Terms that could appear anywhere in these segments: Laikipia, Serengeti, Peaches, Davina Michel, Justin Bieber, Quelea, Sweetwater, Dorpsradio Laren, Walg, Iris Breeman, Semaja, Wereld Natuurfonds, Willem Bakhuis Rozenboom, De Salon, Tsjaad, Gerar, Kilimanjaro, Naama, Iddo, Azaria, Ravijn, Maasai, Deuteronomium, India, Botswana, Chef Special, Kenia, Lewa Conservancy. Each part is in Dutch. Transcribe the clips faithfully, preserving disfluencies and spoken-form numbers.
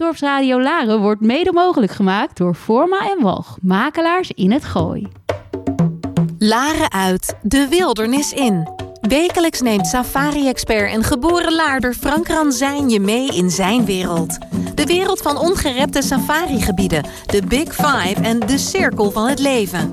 Dorpsradio Laren wordt mede mogelijk gemaakt door Forma en Walg, makelaars in het Gooi. Laren uit, de wildernis in. Wekelijks neemt safari-expert en geboren Laarder Frank Ranzijn je mee in zijn wereld. De wereld van ongerepte safarigebieden, de Big Five en de cirkel van het leven.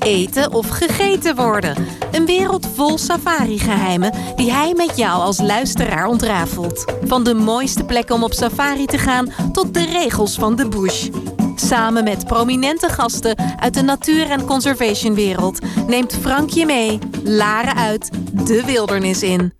Eten of gegeten worden. Een wereld vol safari-geheimen die hij met jou als luisteraar ontrafelt. Van de mooiste plekken om op safari te gaan tot de regels van de bush. Samen met prominente gasten uit de natuur- en conservationwereld neemt Frank je mee, Laren uit, de wildernis in.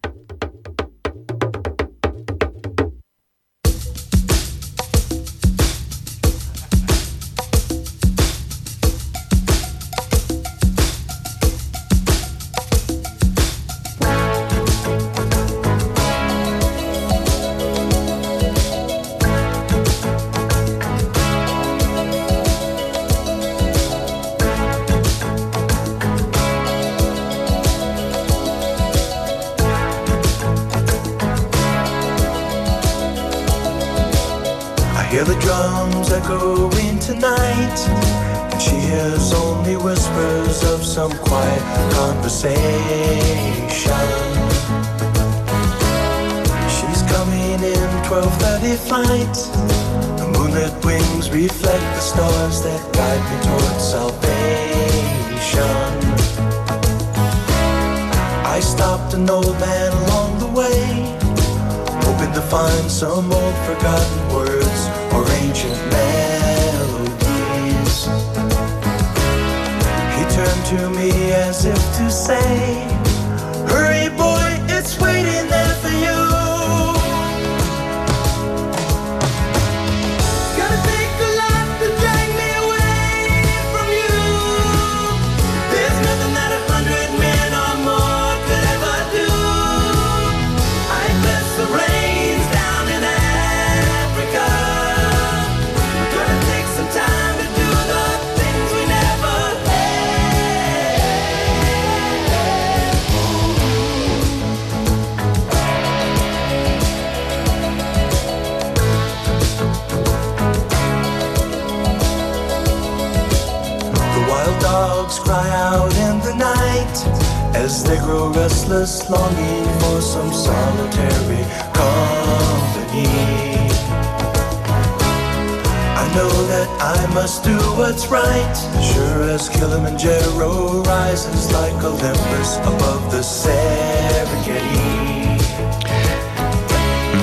Longing for some solitary company. I know that I must do what's right. Sure as Kilimanjaro rises like Olympus above the Serengeti.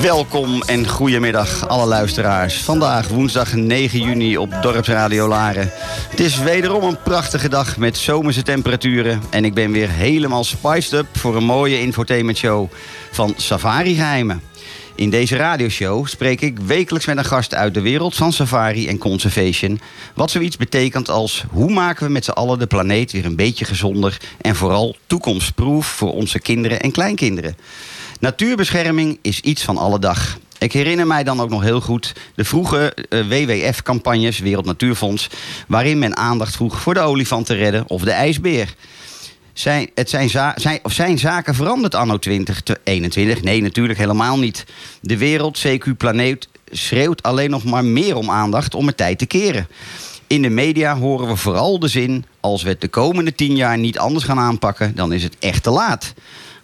Welkom en goedemiddag alle luisteraars. Vandaag woensdag negen juni op Dorpsradio Laren. Het is wederom een prachtige dag met zomerse temperaturen. En ik ben weer helemaal spiced up voor een mooie infotainmentshow van Safari Geheimen. In deze radioshow spreek ik wekelijks met een gast uit de wereld van safari en conservation. Wat zoiets betekent als hoe maken we met z'n allen de planeet weer een beetje gezonder. En vooral toekomstproof voor onze kinderen en kleinkinderen. Natuurbescherming is iets van alle dag. Ik herinner mij dan ook nog heel goed de vroege W W F-campagnes, Wereld Natuurfonds, waarin men aandacht vroeg voor de olifant te redden of de ijsbeer. Zijn, het zijn, za- zijn, of zijn zaken veranderd anno twintig eenentwintig? Nee, natuurlijk helemaal niet. De wereld, C Q planeet, schreeuwt alleen nog maar meer om aandacht om het tijd te keren. In de media horen we vooral de zin: als we het de komende tien jaar niet anders gaan aanpakken, dan is het echt te laat.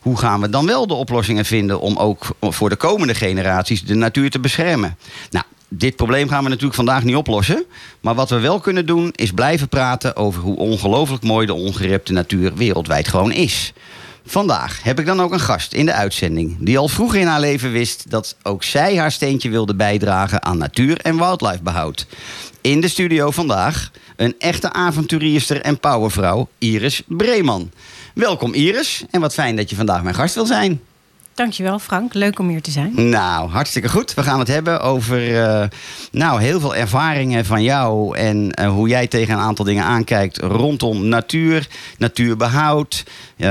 Hoe gaan we dan wel de oplossingen vinden om ook voor de komende generaties de natuur te beschermen? Nou, dit probleem gaan we natuurlijk vandaag niet oplossen. Maar wat we wel kunnen doen is blijven praten over hoe ongelooflijk mooi de ongerepte natuur wereldwijd gewoon is. Vandaag heb ik dan ook een gast in de uitzending die al vroeg in haar leven wist dat ook zij haar steentje wilde bijdragen aan natuur- en wildlifebehoud. In de studio vandaag een echte avonturierster en powervrouw, Iris Breeman. Welkom Iris, en wat fijn dat je vandaag mijn gast wil zijn. Dankjewel Frank, leuk om hier te zijn. Nou, hartstikke goed. We gaan het hebben over uh, nou, heel veel ervaringen van jou en uh, hoe jij tegen een aantal dingen aankijkt rondom natuur, natuurbehoud. Uh,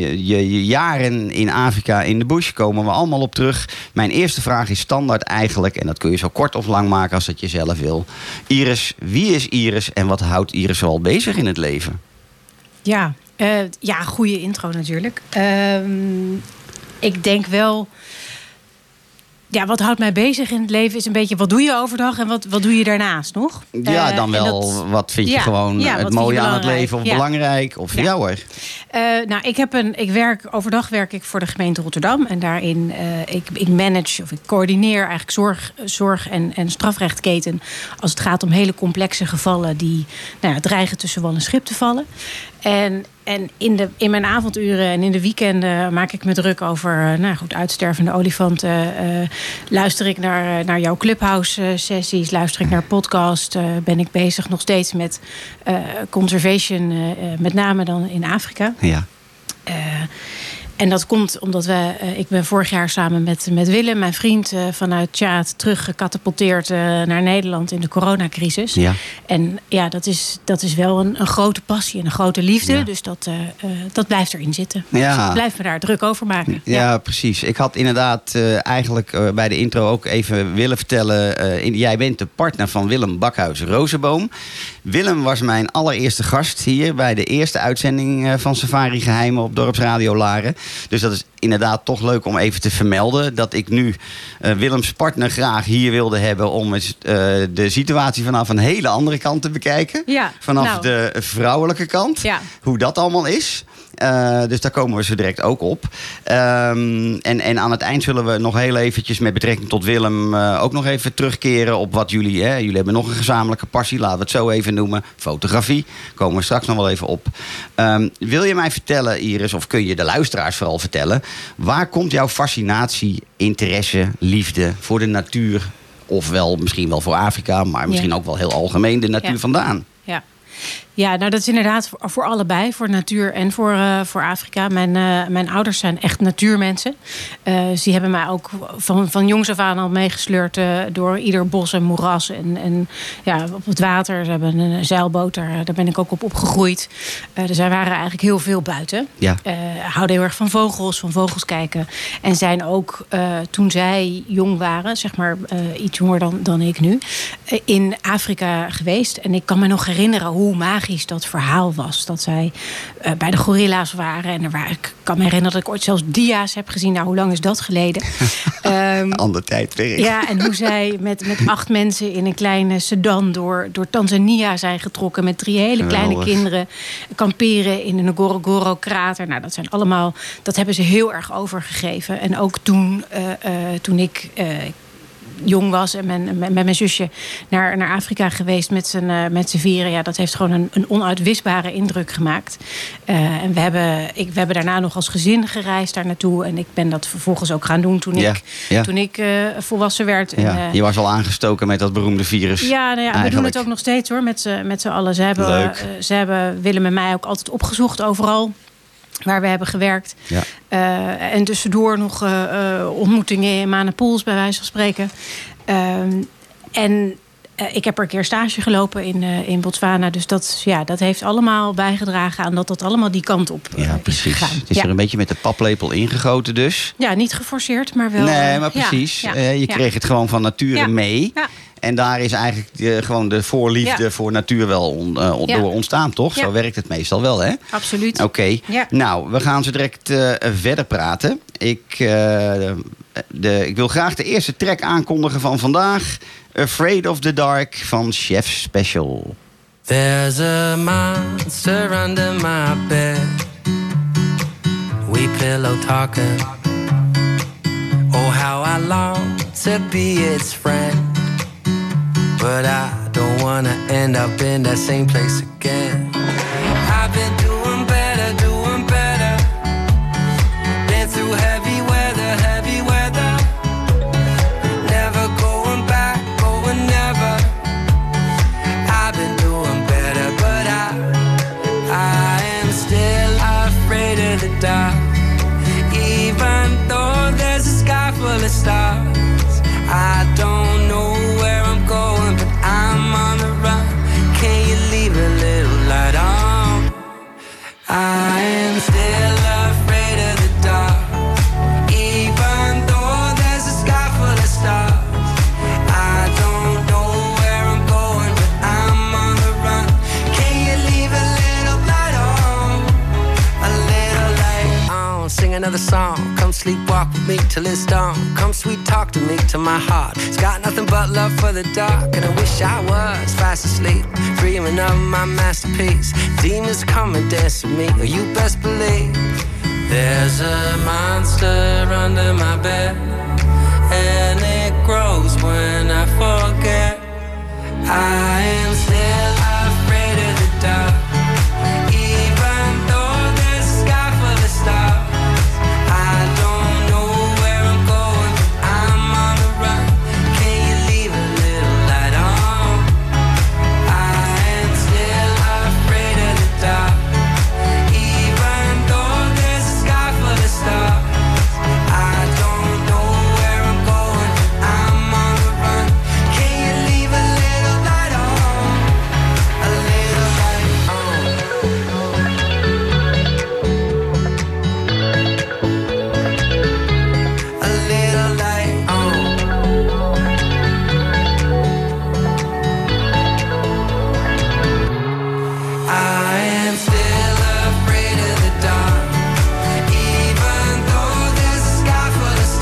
je, je jaren in Afrika in de bush, komen we allemaal op terug. Mijn eerste vraag is standaard eigenlijk, en dat kun je zo kort of lang maken als dat je zelf wil. Iris, wie is Iris en wat houdt Iris zoal bezig in het leven? Ja, Uh, ja, goede intro natuurlijk. Uh, ik denk wel ja, wat houdt mij bezig in het leven is een beetje... wat doe je overdag en wat, wat doe je daarnaast nog? Ja, dan wel. Uh, dat, wat vind je ja, gewoon ja, het mooie aan het leven of ja. belangrijk? Of ja, ja hoor. Uh, nou, ik heb een, ik werk, overdag werk ik voor de gemeente Rotterdam. En daarin, uh, ik, ik manage of ik coördineer eigenlijk zorg, zorg en, en strafrechtketen... als het gaat om hele complexe gevallen die nou ja, dreigen tussen wal en schip te vallen. En... En in, de, in mijn avonduren en in de weekenden maak ik me druk over nou goed, uitstervende olifanten. Uh, luister ik naar, naar jouw clubhouse-sessies, luister ik naar podcasts. Uh, ben ik bezig nog steeds met uh, conservation, uh, met name dan in Afrika. Ja. Uh, En dat komt omdat we, uh, ik ben vorig jaar samen met, met Willem, mijn vriend, uh, vanuit Tsjaad teruggecatapulteerd uh, naar Nederland in de coronacrisis. Ja. En ja, dat is, dat is wel een, een grote passie en een grote liefde. Ja. Dus dat, uh, uh, dat blijft erin zitten. Ja. Dus ik blijf me daar druk over maken. Ja, ja. Precies. Ik had inderdaad uh, eigenlijk uh, bij de intro ook even willen vertellen. Uh, in, jij bent de partner van Willem Bakhuis Rozenboom. Willem was mijn allereerste gast hier bij de eerste uitzending uh, van Safari Geheimen op Dorpsradio Laren. Dus dat is inderdaad toch leuk om even te vermelden... dat ik nu uh, Willems partner graag hier wilde hebben... om eens, uh, de situatie vanaf een hele andere kant te bekijken. Ja, vanaf nou. de vrouwelijke kant, ja. hoe dat allemaal is. Uh, dus daar komen we zo direct ook op. Um, en, en aan het eind zullen we nog heel eventjes... met betrekking tot Willem uh, ook nog even terugkeren... op wat jullie... Hè, jullie hebben nog een gezamenlijke passie, laten we het zo even noemen. Fotografie, komen we straks nog wel even op. Um, wil je mij vertellen, Iris, of kun je de luisteraars vooral vertellen... waar komt jouw fascinatie, interesse, liefde voor de natuur... ofwel misschien wel voor Afrika, maar misschien ja. ook wel heel algemeen de natuur ja. vandaan? Ja. Ja, nou dat is inderdaad voor allebei. Voor natuur en voor, uh, voor Afrika. Mijn, uh, mijn ouders zijn echt natuurmensen. Uh, ze hebben mij ook van, van jongs af aan al meegesleurd... Uh, door ieder bos en moeras en, en ja, op het water. Ze hebben een zeilboot, daar, daar ben ik ook op opgegroeid. Uh, dus zij waren eigenlijk heel veel buiten. Ja. Uh, houden heel erg van vogels, van vogels kijken. En zijn ook, uh, toen zij jong waren... zeg maar uh, iets jonger dan, dan ik nu... Uh, in Afrika geweest. En ik kan me nog herinneren hoe magisch... dat verhaal was. Dat zij uh, bij de gorilla's waren. En er waren, ik kan me herinneren dat ik ooit zelfs dia's heb gezien. Nou, hoe lang is dat geleden? um, Ander tijdperk. Ja, en hoe zij met, met acht mensen in een kleine sedan door, door Tanzania zijn getrokken. Met drie hele kleine Geweldig. kinderen. Kamperen in de Ngorongoro-krater. Nou, dat zijn allemaal... Dat hebben ze heel erg overgegeven. En ook toen, uh, uh, toen ik... Uh, jong was en met, met mijn zusje naar, naar Afrika geweest met z'n, uh, met z'n vieren. Ja, dat heeft gewoon een, een onuitwisbare indruk gemaakt. Uh, en we hebben, ik, we hebben daarna nog als gezin gereisd daar naartoe. En ik ben dat vervolgens ook gaan doen toen ja, ik, ja. Toen ik uh, volwassen werd. Ja, en, uh, je was al aangestoken met dat beroemde virus. Ja, nou ja we doen het ook nog steeds hoor, met z'n, met z'n allen. Ze hebben, uh, ze hebben Willem en mij ook altijd opgezocht overal. Waar we hebben gewerkt. Ja. Uh, en tussendoor nog uh, uh, ontmoetingen in Manapools, bij wijze van spreken. Uh, en uh, ik heb er een keer stage gelopen in, uh, in Botswana. Dus dat, ja, dat heeft allemaal bijgedragen aan dat dat allemaal die kant op uh, ja, precies. is gegaan. Het is ja. er een beetje met de paplepel ingegoten dus. Ja, niet geforceerd, maar wel... Nee, maar precies. Ja, ja, uh, je ja. kreeg het gewoon van nature ja. mee. Ja. En daar is eigenlijk de, gewoon de voorliefde ja. voor natuur wel on, uh, ja. door ontstaan, toch? Ja. Zo werkt het meestal wel, hè? Absoluut. Oké. Okay. Ja. Nou, we gaan zo direct uh, verder praten. Ik, uh, de, ik wil graag de eerste track aankondigen van vandaag. Afraid of the Dark van Chef Special. There's a monster under my bed. We pillow talking. Oh, how I long to be its friend. But I don't wanna end up in that same place again. I've been doing better, doing better. Been through heavy weather, heavy weather. Never going back, going never. I've been doing better, but I I am still afraid of the dark. Even though there's a sky full of stars, I don't know where I'm going. I'm on the run, can you leave a little light on? the song. Come sleepwalk with me till it's dawn. Come sweet talk to me till my heart. It's got nothing but love for the dark. And I wish I was fast asleep, dreaming of my masterpiece. Demons come and dance with me, or you best believe. There's a monster under my bed, and it grows when I forget. I am still afraid of the dark, even though there's a sky full of stars. I don't know where I'm going, but I'm on the run. Can you leave a little light on? I am still afraid of the dark, even though there's a sky full of stars. I don't know where I'm going, but I'm on the run. Can you leave a little light on? A little light on. A little light on. I am still afraid of the dark, even though there's a sky full of stars.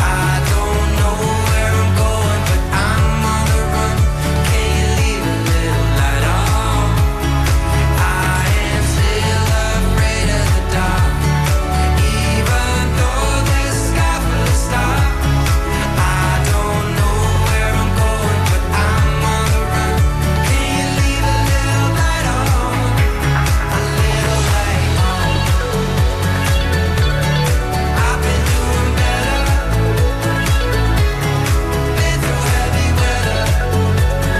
I don't know where I'm going, but I'm on the run. Can you leave a little light on? I am still afraid of the dark, even though there's a sky full of stars. I don't know where I'm going, but I'm on the run. Can you leave a little light on? A little light on. I've been doing better, been through heavy weather. Oh, can you leave a little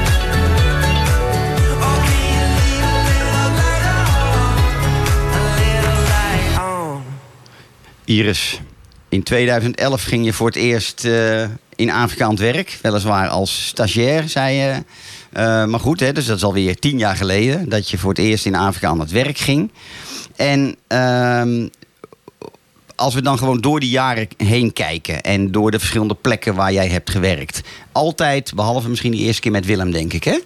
light on? A little light on. Iris, in tweeduizend elf ging je voor het eerst eh, in Afrika aan het werk. Weliswaar als stagiair, zei je. Eh, maar goed, hè, dus dat is alweer tien jaar geleden dat je voor het eerst in Afrika aan het werk ging. En ehm, als we dan gewoon door die jaren heen kijken en door de verschillende plekken waar jij hebt gewerkt. Altijd, behalve misschien de eerste keer met Willem, denk ik, hè?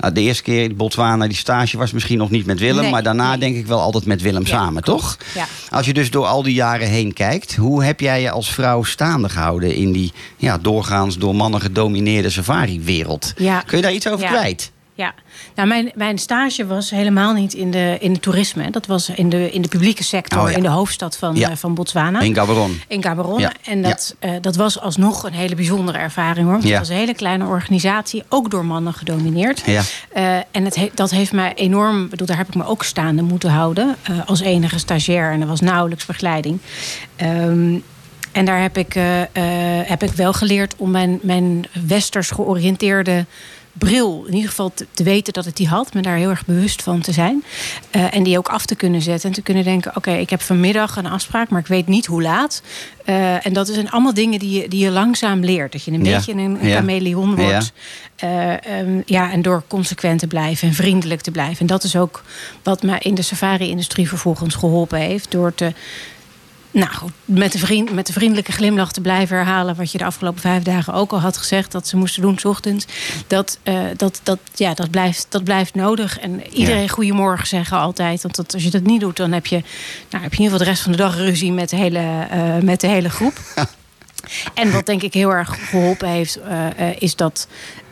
Nou, de eerste keer in Botswana, die stage was misschien nog niet met Willem. Nee, maar daarna nee. denk ik wel altijd met Willem samen, toch? Ja. Als je dus door al die jaren heen kijkt, hoe heb jij je als vrouw staande gehouden in die ja, doorgaans door mannen gedomineerde safari-wereld? Ja. Kun je daar iets over Ja. kwijt? Ja, nou, mijn, mijn stage was helemaal niet in de, in het toerisme. Hè. Dat was in de, in de publieke sector, Oh, ja. in de hoofdstad van, Ja. eh, van Botswana. In Gaborone. In Gaborone. Ja. En dat, eh, dat was alsnog een hele bijzondere ervaring, hoor. Ja. Het was een hele kleine organisatie, ook door mannen gedomineerd. Ja. Eh, en het he- dat heeft mij enorm, bedoel, daar heb ik me ook staande moeten houden. Eh, als enige stagiair en er was nauwelijks begeleiding. Um, En daar heb ik, eh, eh, heb ik wel geleerd om mijn, mijn westers georiënteerde bril, in ieder geval te, te weten dat ik die had, me daar heel erg bewust van te zijn. Eh, en die ook af te kunnen zetten en te kunnen denken, oké, okay, ik heb vanmiddag een afspraak, maar ik weet niet hoe laat. Eh, en dat zijn allemaal dingen die je, die je langzaam leert. Dat je een Ja. beetje een, een Ja. chameleon wordt. Ja. Eh, um, ja, en door consequent te blijven en vriendelijk te blijven. En dat is ook wat mij in de safari-industrie vervolgens geholpen heeft, door te Nou goed, met de, vriend, met de vriendelijke glimlach te blijven herhalen wat je de afgelopen vijf dagen ook al had gezegd dat ze moesten doen 's ochtends. Dat, uh, dat, dat, ja, dat, blijft, dat blijft nodig. En iedereen Ja. goedemorgen zeggen altijd. Want dat, als je dat niet doet, dan heb je, nou, heb je in ieder geval de rest van de dag ruzie met de hele, uh, met de hele groep. En wat denk ik heel erg geholpen heeft, uh, uh, is dat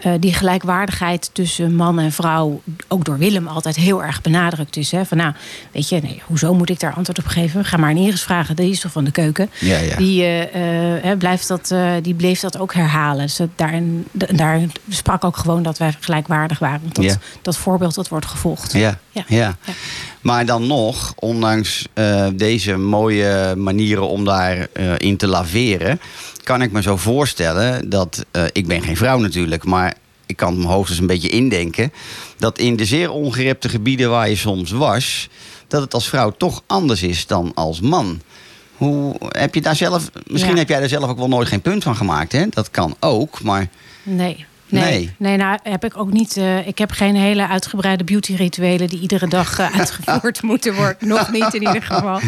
uh, die gelijkwaardigheid tussen man en vrouw ook door Willem altijd heel erg benadrukt is. Hè? Van nou, weet je, nee, hoezo moet ik daar antwoord op geven? Ga maar een Iris vragen, die is toch van de keuken. Ja, ja. Die, uh, uh, blijft dat, uh, die bleef dat ook herhalen. Dus dat daarin, d- daar sprak ook gewoon dat wij gelijkwaardig waren. Want dat, Ja. dat voorbeeld dat wordt gevolgd. Ja. Ja. Ja. Ja. Maar dan nog, ondanks uh, deze mooie manieren om daarin uh, te laveren, kan ik me zo voorstellen dat, uh, ik ben geen vrouw natuurlijk, maar ik kan me hoogstens een beetje indenken dat in de zeer ongerepte gebieden waar je soms was, dat het als vrouw toch anders is dan als man. Hoe heb je daar zelf, misschien Ja. heb jij daar zelf ook wel nooit geen punt van gemaakt, hè? Dat kan ook, maar nee. Nee, nee. nee nou, heb ik ook niet. Uh, ik heb geen hele uitgebreide beautyrituelen die iedere dag uh, uitgevoerd moeten worden. Nog niet in ieder geval.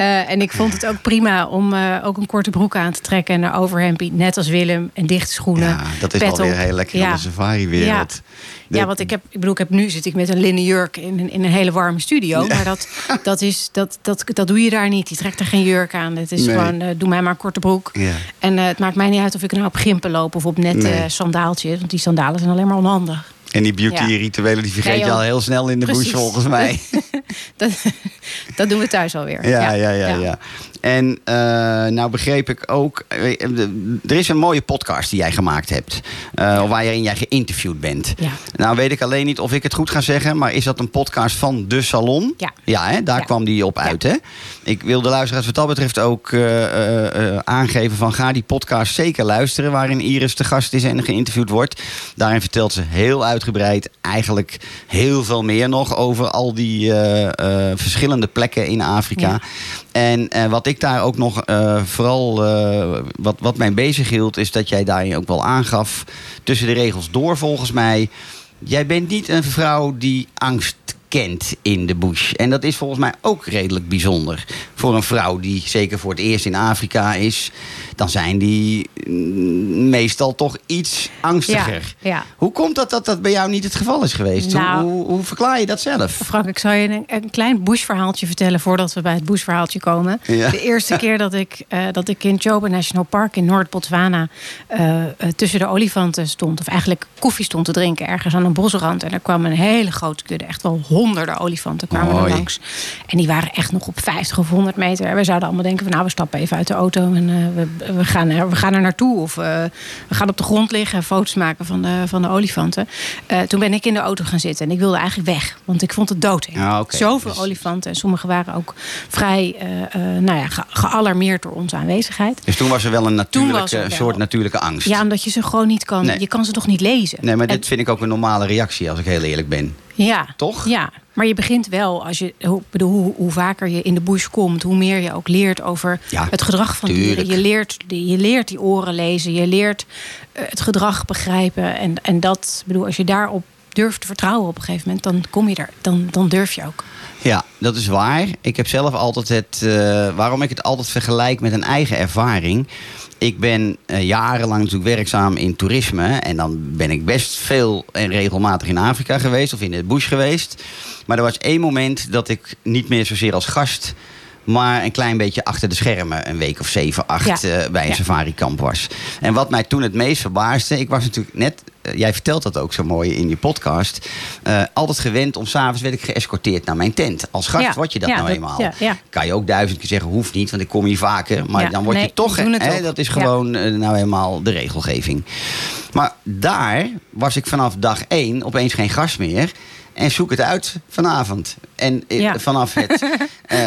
Uh, en ik vond het ook prima om uh, ook een korte broek aan te trekken en een overhemdje, net als Willem, en dichte schoenen. Ja, dat is alweer heel lekker ja. in de safari-wereld. Ja. De... ja, want ik heb, ik bedoel, ik heb nu zit ik met een linnen jurk in een, in een hele warme studio. Ja. Maar dat, dat, is, dat, dat, dat doe je daar niet. Je trekt er geen jurk aan. Het is nee. gewoon, uh, doe mij maar een korte broek. Ja. En uh, het maakt mij niet uit of ik nou op gimpen loop of op nette nee. sandaaltjes. Want die sandalen zijn alleen maar onhandig. En die beauty-rituelen, ja. die vergeet nee, je al heel snel in de bush volgens mij. dat, dat doen we thuis alweer. Ja, ja, ja. ja, ja. ja. En uh, nou begreep ik ook... Er is een mooie podcast die jij gemaakt hebt. Uh, ja. Waarin jij geïnterviewd bent. Ja. Nou weet ik alleen niet of ik het goed ga zeggen... maar is dat een podcast van De Salon? Ja. Ja, hè? Daar ja. kwam die op uit, ja. hè? Ik wil de luisteraars wat dat betreft ook uh, uh, aangeven van... ga die podcast zeker luisteren... waarin Iris te gast is en geïnterviewd wordt. Daarin vertelt ze heel uitgebreid... eigenlijk heel veel meer nog... over al die uh, uh, verschillende plekken in Afrika... Ja. En uh, wat ik daar ook nog uh, vooral, uh, wat, wat mij bezig hield... is dat jij daarin ook wel aangaf, tussen de regels door volgens mij... jij bent niet een vrouw die angst kent in de bush. En dat is volgens mij ook redelijk bijzonder. Voor een vrouw die zeker voor het eerst in Afrika is... dan zijn die mm, meestal toch iets angstiger. Ja, ja. Hoe komt dat, dat dat bij jou niet het geval is geweest? Nou, hoe, hoe, hoe verklaar je dat zelf? Frank, ik zal je een, een klein bushverhaaltje vertellen... voordat we bij het bushverhaaltje komen. Ja. De eerste keer dat ik, uh, dat ik in Chobe National Park in Noord-Botswana... Uh, uh, tussen de olifanten stond, of eigenlijk koffie stond te drinken... ergens aan een bosrand. En er kwam een hele grote kudde, echt wel honderden olifanten kwamen Mooi. er langs. En die waren echt nog op vijftig of honderd meter. En we zouden allemaal denken van nou, we stappen even uit de auto... en uh, we, we, gaan er, we gaan er naartoe. Of uh, we gaan op de grond liggen en foto's maken van de, van de olifanten. Uh, toen ben ik in de auto gaan zitten. En ik wilde eigenlijk weg. Want ik vond het doodeng. Ah, okay. Zoveel dus... olifanten. En sommigen waren ook vrij uh, uh, nou ja, ge- gealarmeerd door onze aanwezigheid. Dus toen was er wel een natuurlijke, wel... soort natuurlijke angst. Ja, omdat je ze gewoon niet kan... Nee. Je kan ze toch niet lezen. Nee, maar dit en... vind ik ook een normale reactie als ik heel eerlijk ben. Ja, toch? Ja, maar je begint wel, als je, hoe, bedoel, hoe, hoe vaker je in de bush komt... hoe meer je ook leert over ja, het gedrag van tuurlijk. dieren. Je leert, je leert die oren lezen, je leert uh, het gedrag begrijpen. En, en dat, bedoel, als je daarop durft te vertrouwen op een gegeven moment... dan kom je er, dan, dan durf je ook. Ja, dat is waar. Ik heb zelf altijd het... Uh, waarom ik het altijd vergelijk met een eigen ervaring... Ik ben uh, jarenlang natuurlijk werkzaam in toerisme. En dan ben ik best veel en regelmatig in Afrika geweest. Of in de bush geweest. Maar er was één moment dat ik niet meer zozeer als gast... maar een klein beetje achter de schermen een week of zeven, acht ja. uh, bij een ja. safarikamp was. En wat mij toen het meest verbaasde... ik was natuurlijk net... jij vertelt dat ook zo mooi in je podcast... Uh, altijd gewend om 's avonds werd ik geëscorteerd naar mijn tent. Als gast ja, word je dat ja, nou dat, eenmaal. Ja, ja. Kan je ook duizend keer zeggen, hoeft niet, want ik kom hier vaker. Maar ja, dan word nee, je toch... Hè, dat is gewoon ja. uh, nou eenmaal de regelgeving. Maar daar was ik vanaf dag één opeens geen gast meer... en zoek het uit vanavond. En ja. vanaf, het, uh,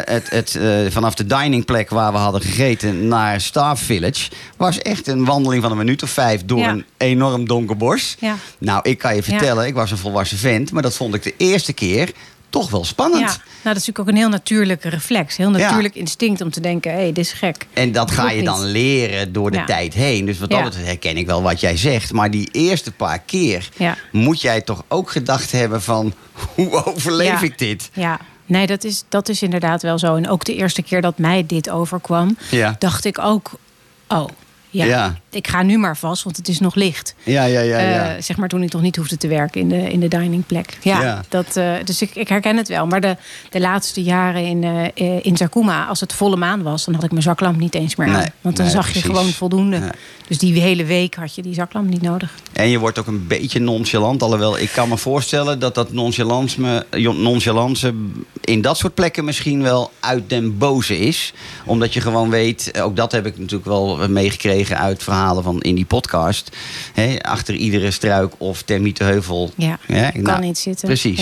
het, het, uh, vanaf de diningplek waar we hadden gegeten... naar Star Village... was echt een wandeling van een minuut of vijf... door ja. een enorm donker bos. Ja. Nou, ik kan je vertellen, ja. ik was een volwassen vent... maar dat vond ik de eerste keer... toch wel spannend. Ja, nou, dat is natuurlijk ook een heel natuurlijke reflex. Heel natuurlijk ja. instinct om te denken, hé, hey, dit is gek. En dat, dat ga je dan niet. leren door de ja. tijd heen. Dus wat ja. dat herken ik wel wat jij zegt. Maar die eerste paar keer ja. moet jij toch ook gedacht hebben van... hoe overleef ja. ik dit? Ja. Nee, dat is, dat is inderdaad wel zo. En ook de eerste keer dat mij dit overkwam... Ja. dacht ik ook, oh... Ja, ja, ik ga nu maar vast, want het is nog licht. Ja, ja, ja. ja. Uh, zeg maar toen ik nog niet hoefde te werken in de, in de diningplek. Ja, ja. Dat, uh, dus ik, ik herken het wel. Maar de, de laatste jaren in, uh, in Zakouma, als het volle maan was... dan had ik mijn zaklamp niet eens meer aan. Nee, want dan nee, zag precies. je gewoon voldoende. Ja. Dus die hele week had je die zaklamp niet nodig. En je wordt ook een beetje nonchalant. Alhoewel, ik kan me voorstellen dat dat nonchalance, nonchalance... in dat soort plekken misschien wel uit den boze is. Omdat je gewoon weet... ook dat heb ik natuurlijk wel meegekregen... uit verhalen van in die podcast. Hè, achter iedere struik of termietenheuvel. Ja, ja ik kan nou, niet zitten. Precies.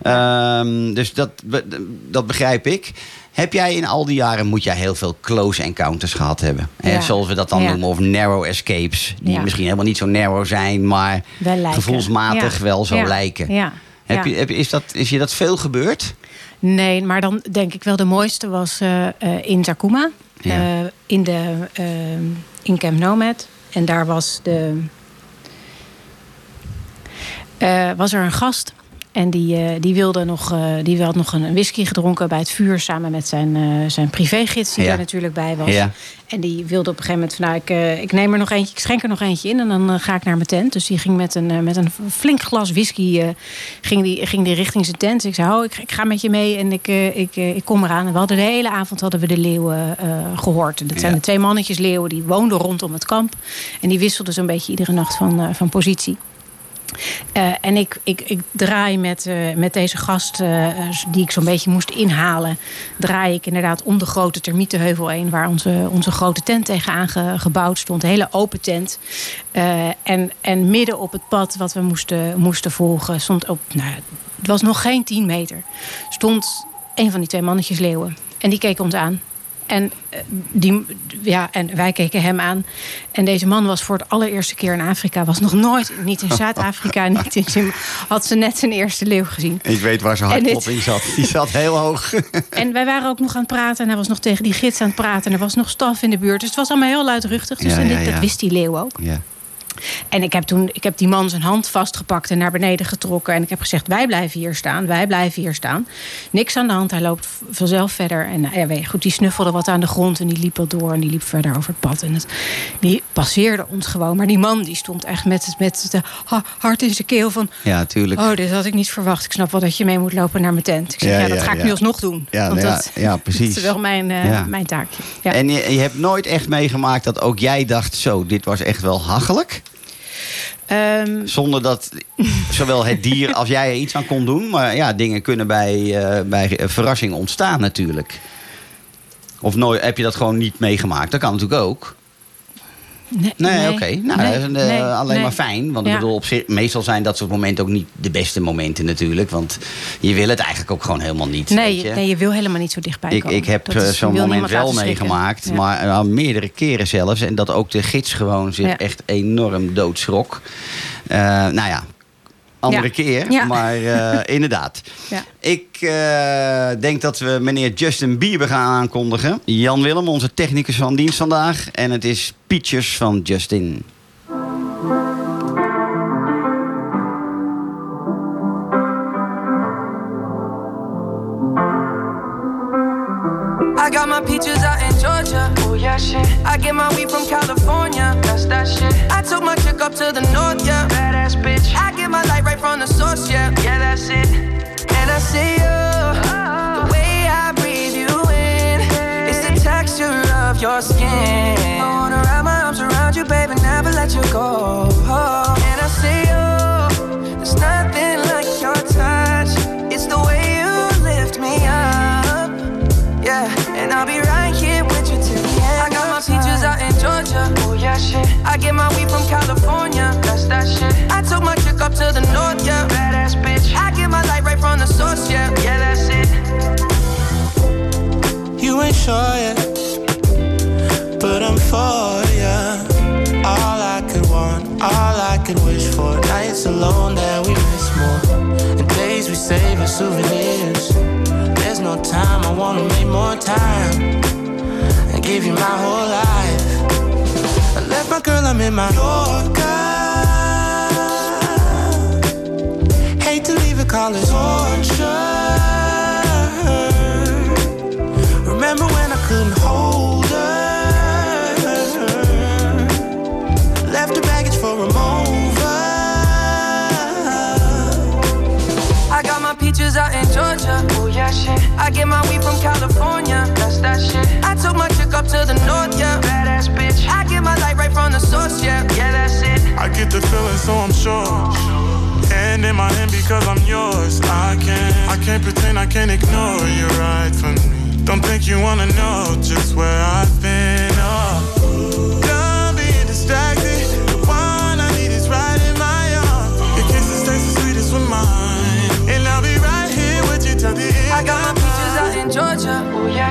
Ja. Um, dus dat, dat begrijp ik. Heb jij in al die jaren, moet jij heel veel close encounters gehad hebben. Ja. Hè, zoals we dat dan ja. noemen. Of narrow escapes. Die ja. misschien helemaal niet zo narrow zijn. Maar wel gevoelsmatig ja. wel zo ja. lijken. Ja. Heb je, heb, is, dat, is je dat veel gebeurd? Nee, maar dan denk ik wel de mooiste was uh, uh, in Zakouma. Ja. Uh, in de... Uh, in Camp Nomad. En daar was de... uh, was er een gast. En die, uh, die wilde nog, uh, die had nog een whisky gedronken bij het vuur samen met zijn, uh, zijn privégids die ja. daar natuurlijk bij was. Ja. En die wilde op een gegeven moment van nou, ik, uh, ik neem er nog eentje, ik schenk er nog eentje in en dan uh, ga ik naar mijn tent. Dus die ging met een, uh, met een flink glas whisky uh, ging die, ging die richting zijn tent. Dus ik zei, oh, ik, ik ga met je mee en ik, uh, ik, uh, ik kom eraan. En we hadden de hele avond hadden we de leeuwen uh, gehoord. En dat zijn ja. de twee mannetjes leeuwen die woonden rondom het kamp. En die wisselden zo'n beetje iedere nacht van, uh, van positie. Uh, en ik, ik, ik draai met, uh, met deze gast, uh, die ik zo'n beetje moest inhalen, draai ik inderdaad om de grote termietenheuvel heen, waar onze, onze grote tent tegenaan ge, gebouwd stond. Een hele open tent. Uh, en, en midden op het pad wat we moesten, moesten volgen, stond op, nou, het was nog geen tien meter, stond een van die twee mannetjes leeuwen. En die keek ons aan. En, die, ja, en wij keken hem aan. En deze man was voor het allereerste keer in Afrika. Was nog nooit, niet in Zuid-Afrika, niet in Zimbabwe. Had ze net zijn eerste leeuw gezien. Ik weet waar zijn hartklopping zat. Die zat heel hoog. En wij waren ook nog aan het praten. En hij was nog tegen die gids aan het praten. En er was nog staf in de buurt. Dus het was allemaal heel luidruchtig. Dus ja, en dit, ja, ja. dat wist die leeuw ook. Ja. En ik heb toen, ik heb die man zijn hand vastgepakt en naar beneden getrokken. En ik heb gezegd, wij blijven hier staan, wij blijven hier staan. Niks aan de hand, hij loopt vanzelf verder. En nou, ja, goed, die snuffelde wat aan de grond en die liep wel door en die liep verder over het pad. En het, die passeerde ons gewoon. Maar die man die stond echt met het met de ha, hart in zijn keel van... Ja, tuurlijk. Oh, dit had ik niet verwacht. Ik snap wel dat je mee moet lopen naar mijn tent. Ik zeg, ja, ja dat ja, ga ja. ik nu alsnog doen. Ja, want ja, dat, ja precies. Dat is wel mijn, uh, ja. mijn taakje. Ja. En je, je hebt nooit echt meegemaakt dat ook jij dacht... zo, dit was echt wel hachelijk... Um... Zonder dat zowel het dier als jij er iets aan kon doen. Maar ja, dingen kunnen bij, uh, bij verrassing ontstaan natuurlijk. Of nooit, heb je dat gewoon niet meegemaakt? Dat kan natuurlijk ook. Nee, nee, nee oké. Okay. Nou, nee, dat is uh, nee, alleen nee. maar fijn. Want ja. ik bedoel, op zich, meestal zijn dat soort momenten ook niet de beste momenten natuurlijk. Want je wil het eigenlijk ook gewoon helemaal niet. Nee, weet je, nee, je wil helemaal niet zo dichtbij komen. Ik, ik heb is, zo'n moment wel meegemaakt. Ja. Maar nou, meerdere keren zelfs. En dat ook de gids gewoon zich ja. echt enorm doodschrok. Uh, nou ja, andere ja. keer. Ja. Maar uh, inderdaad. Ja. Ik uh, denk dat we meneer Justin Bieber gaan aankondigen. Jan Willem, onze technicus van dienst vandaag. En het is Peaches van Justin. I got my peaches out in Georgia. Oh yeah, shit. I get my weed from California. That's that shit. I took my chick up to the north, yeah. Badass bitch. I get my light right from the source, yeah. Yeah, that's it. And I see you. The way I breathe you in is the texture of your skin. I wanna wrap my arms around you, baby, never let you go. And I see you. There's nothing like your touch. It's the way you lift me up. Yeah. And I'll be right here with you till the end. I got my peaches out in Georgia. Oh yeah, shit. I get my weed from California. That's that shit. I took my chick up to the north, yeah. Badass bitch. I get my light right from the source, yeah. Yeah, that's it. You ain't sure yet, but I'm for ya. All I could want, all I could wish for. Nights alone that we miss more, and days we save as souvenirs. There's no time, I wanna make more time and give you my whole life. I left my girl, I'm in my Yorker. Hate to leave it, call it torture. Remember when I couldn't hold her? Left the baggage for a mover. I got my peaches out in Georgia. Shit. I get my weed from California, that's that shit. I took my chick up to the north, yeah. Badass bitch. I get my light right from the source, yeah. Yeah, that's it. I get the feeling, so I'm sure. And in my hand because I'm yours. I can't, I can't pretend, I can't ignore you right from me. Don't think you wanna know just where I've been, oh. Don't be distracted. The one I need is right in my arms. Your kisses taste the sweetest with mine. And I'll be right here. I got my peaches out in Georgia. Oh yeah,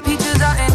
peaches out in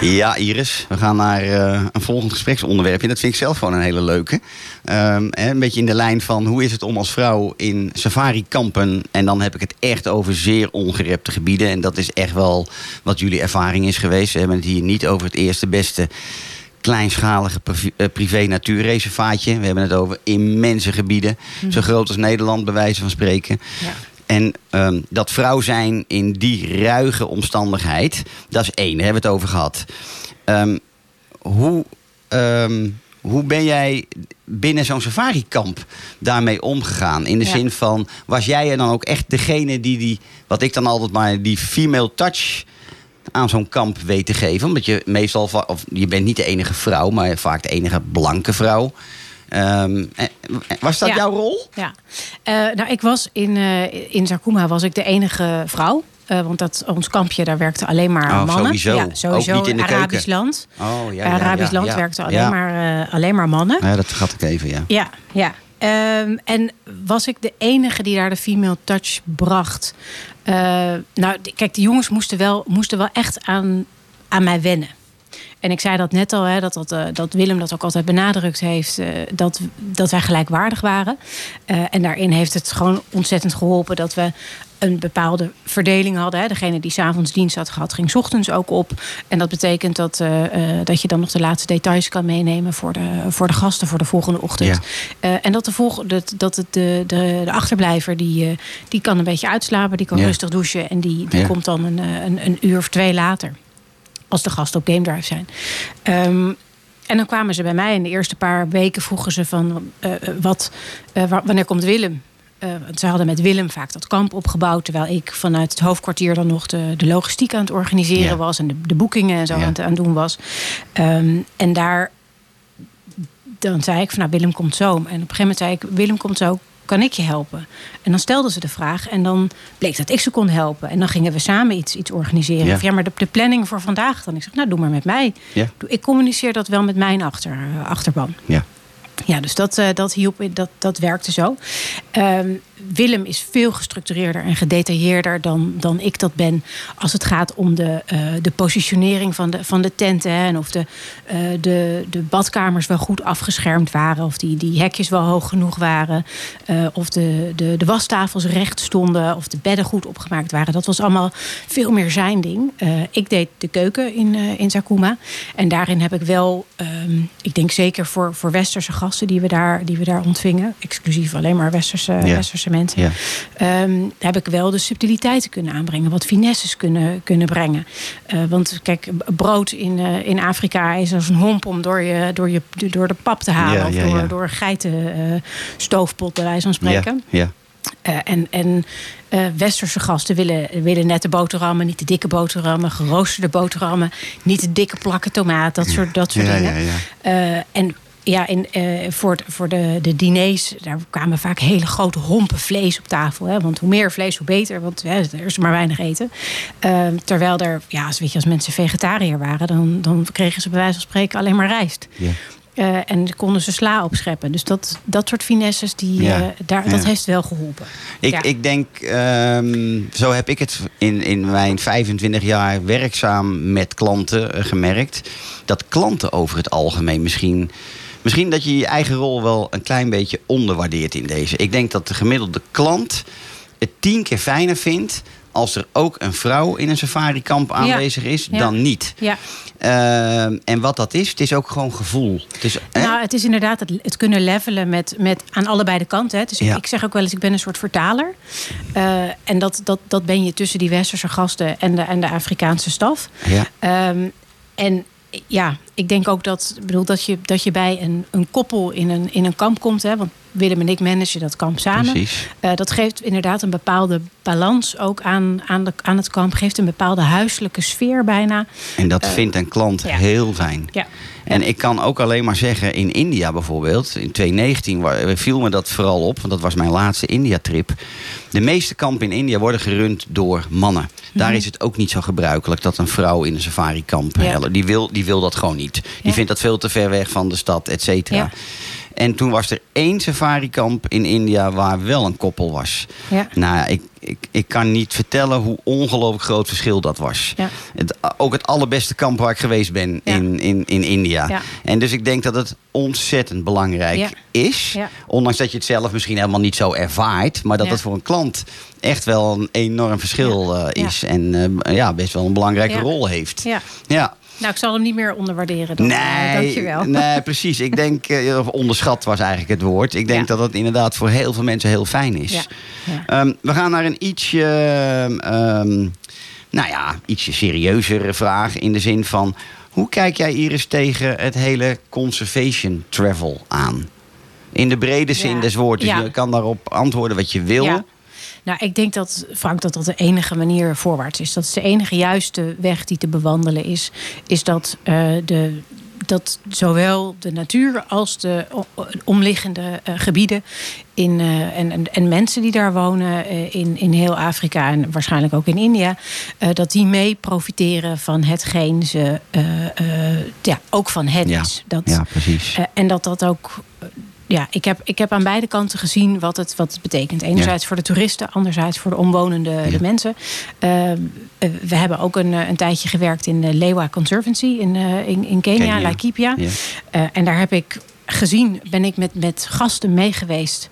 Ja, Iris, we gaan naar uh, een volgend gespreksonderwerp. En dat vind ik zelf gewoon een hele leuke. Um, een beetje in de lijn van hoe is het om als vrouw in safari-kampen... en dan heb ik het echt over zeer ongerepte gebieden. En dat is echt wel wat jullie ervaring is geweest. We hebben het hier niet over het eerste beste... kleinschalige privé-natuurreservaatje. We hebben het over immense gebieden. Hm. Zo groot als Nederland, bij wijze van spreken. Ja. En um, dat vrouw zijn in die ruige omstandigheid... dat is één, daar hebben we het over gehad. Um, hoe, um, hoe ben jij binnen zo'n safarikamp daarmee omgegaan? In de ja. zin van, was jij er dan ook echt degene die... die wat ik dan altijd maar die female touch aan zo'n kamp weet te geven? Omdat je meestal... Va- of je bent niet de enige vrouw, maar vaak de enige blanke vrouw. Um, was dat ja. jouw rol? Ja. Uh, nou, ik was in, uh, in Zakouma was ik de enige vrouw. Uh, want dat, ons kampje, daar werkten alleen maar oh, mannen. Sowieso. Ja, sowieso. Ook niet in de Arabisch keuken. Land. Oh, ja, ja, Arabisch ja, land ja. werkten alleen, ja. maar, uh, alleen maar mannen. Ja, dat vergat ik even, ja. Ja, ja. Um, en was ik de enige die daar de female touch bracht? Uh, nou, kijk, de jongens moesten wel, moesten wel echt aan, aan mij wennen. En ik zei dat net al, hè, dat, dat, uh, dat Willem dat ook altijd benadrukt heeft... Uh, dat, dat wij gelijkwaardig waren. Uh, en daarin heeft het gewoon ontzettend geholpen... dat we een bepaalde verdeling hadden. Hè. Degene die 's avonds dienst had gehad, ging 's ochtends ook op. En dat betekent dat, uh, uh, dat je dan nog de laatste details kan meenemen... voor de, voor de gasten voor de volgende ochtend. Ja. Uh, en dat, de, volg- dat, dat het de, de, de achterblijver, die, uh, die kan een beetje uitslapen... die kan ja. rustig douchen en die, die ja. komt dan een, een, een uur of twee later... als de gasten op Game Drive zijn. Um, en dan kwamen ze bij mij. In de eerste paar weken vroegen ze van... Uh, wat, uh, wanneer komt Willem? Uh, want ze hadden met Willem vaak dat kamp opgebouwd... terwijl ik vanuit het hoofdkwartier dan nog de, de logistiek aan het organiseren ja. was... en de, de boekingen en zo ja. aan het aan doen was. Um, en daar... dan zei ik van, nou, Willem komt zo. En op een gegeven moment zei ik, Willem komt zo... kan ik je helpen? En dan stelden ze de vraag en dan bleek dat ik ze kon helpen. En dan gingen we samen iets, iets organiseren. Ja. Of ja, maar de, de planning voor vandaag dan. Ik zeg, nou, doe maar met mij. Ja. Ik communiceer dat wel met mijn achter, achterban. Ja. Ja, dus dat, dat hielp, dat, dat werkte zo. Um, Willem is veel gestructureerder en gedetailleerder dan, dan ik dat ben... als het gaat om de, uh, de positionering van de, van de tenten... Hè, en of de, uh, de, de badkamers wel goed afgeschermd waren... of die, die hekjes wel hoog genoeg waren... Uh, of de, de, de wastafels recht stonden... of de bedden goed opgemaakt waren. Dat was allemaal veel meer zijn ding. Uh, ik deed de keuken in, uh, in Zakouma. En daarin heb ik wel, um, ik denk zeker voor, voor westerse gasten... die we daar, die we daar ontvingen, exclusief alleen maar westerse, ja. westerse mensen. Ja. Um, heb ik wel de subtiliteiten kunnen aanbrengen. Wat finesses kunnen, kunnen brengen. Uh, want kijk, brood in, uh, in Afrika is als een homp om door, je, door, je, door de pap te halen. Ja, of ja, door, ja. door een geitenstoofpot, uh, bij wijze van spreken. Ja, ja. Uh, en en uh, westerse gasten willen, willen nette boterhammen, niet de dikke boterhammen, geroosterde boterhammen, niet de dikke plakken tomaat, dat soort, dat soort ja, dingen. Ja, ja. Uh, en Ja, en uh, voor, het, voor de, de diners, daar kwamen vaak hele grote hompen vlees op tafel. Hè? Want hoe meer vlees, hoe beter. Want hè, er is maar weinig eten. Uh, terwijl er, ja, als, weet je, als mensen vegetariër waren... Dan, dan kregen ze bij wijze van spreken alleen maar rijst. Ja. Uh, en konden ze sla opscheppen. Dus dat, dat soort finesses, die, ja. uh, daar, ja. dat heeft wel geholpen. Ik, ja. ik denk, um, zo heb ik het in, in mijn vijfentwintig jaar werkzaam met klanten uh, gemerkt... dat klanten over het algemeen misschien... Misschien dat je je eigen rol wel een klein beetje onderwaardeert in deze. Ik denk dat de gemiddelde klant het tien keer fijner vindt... als er ook een vrouw in een safarikamp aanwezig is, ja. dan niet. Ja. Uh, en wat dat is, het is ook gewoon gevoel. Het is, nou, het is inderdaad het, het kunnen levelen met, met aan allebei de kanten. Hè. Dus ja. ik, ik zeg ook wel eens, ik ben een soort vertaler. Uh, en dat, dat, dat ben je tussen die westerse gasten en de, en de Afrikaanse staf. Ja. Um, en ja... ik denk ook dat, bedoel, dat, je, dat je bij een, een koppel in een, in een kamp komt. Hè, want Willem en ik managen dat kamp samen. Uh, dat geeft inderdaad een bepaalde balans ook aan, aan, de, aan het kamp. Geeft een bepaalde huiselijke sfeer bijna. En dat uh, vindt een klant ja. heel fijn. Ja. En ik kan ook alleen maar zeggen, in India bijvoorbeeld, in twintig negentien viel me dat vooral op, want dat was mijn laatste India-trip. De meeste kampen in India worden gerund door mannen. Mm-hmm. Daar is het ook niet zo gebruikelijk dat een vrouw in een safarikamp... Ja. Die, wil, die wil dat gewoon niet. Die ja. vindt dat veel te ver weg van de stad, et cetera. Ja. En toen was er één safarikamp in India waar wel een koppel was. Ja. Nou, ik, ik, ik kan niet vertellen hoe ongelooflijk groot verschil dat was. Ja. Het, ook het allerbeste kamp waar ik geweest ben ja. in, in, in India. Ja. En dus ik denk dat het ontzettend belangrijk ja. is. Ja. Ondanks dat je het zelf misschien helemaal niet zo ervaart. Maar dat ja. het voor een klant echt wel een enorm verschil ja. uh, is. Ja. En uh, ja, best wel een belangrijke ja. rol heeft. Ja. ja. Nou, ik zal hem niet meer onderwaarderen. Dan. Nee, dankjewel. Nee, precies. Ik denk, uh, onderschat was eigenlijk het woord. Ik denk ja. dat dat inderdaad voor heel veel mensen heel fijn is. Ja. Ja. Um, we gaan naar een ietsje, um, nou ja, ietsje serieuzere vraag. In de zin van, hoe kijk jij, Iris, tegen het hele conservation travel aan? In de brede zin ja. des woords. Dus ja. je kan daarop antwoorden wat je wil. Ja. Nou, ik denk dat, Frank, dat dat de enige manier voorwaarts is. Dat is de enige juiste weg die te bewandelen is. Is dat, uh, de, dat zowel de natuur als de omliggende uh, gebieden... In, uh, en, en, en mensen die daar wonen uh, in, in heel Afrika en waarschijnlijk ook in India... Uh, dat die mee profiteren van hetgeen ze uh, uh, ja, ook van het ja, is. Dat, ja, precies. Uh, en dat dat ook... Uh, Ja, ik heb, ik heb aan beide kanten gezien wat het, wat het betekent. Enerzijds ja. voor de toeristen, anderzijds voor de omwonende ja. de mensen. Uh, we hebben ook een, een tijdje gewerkt in de Lewa Conservancy in, in, in Kenia, Kenia. Laikipia. Ja. Uh, en daar heb ik gezien, ben ik met, met gasten mee geweest...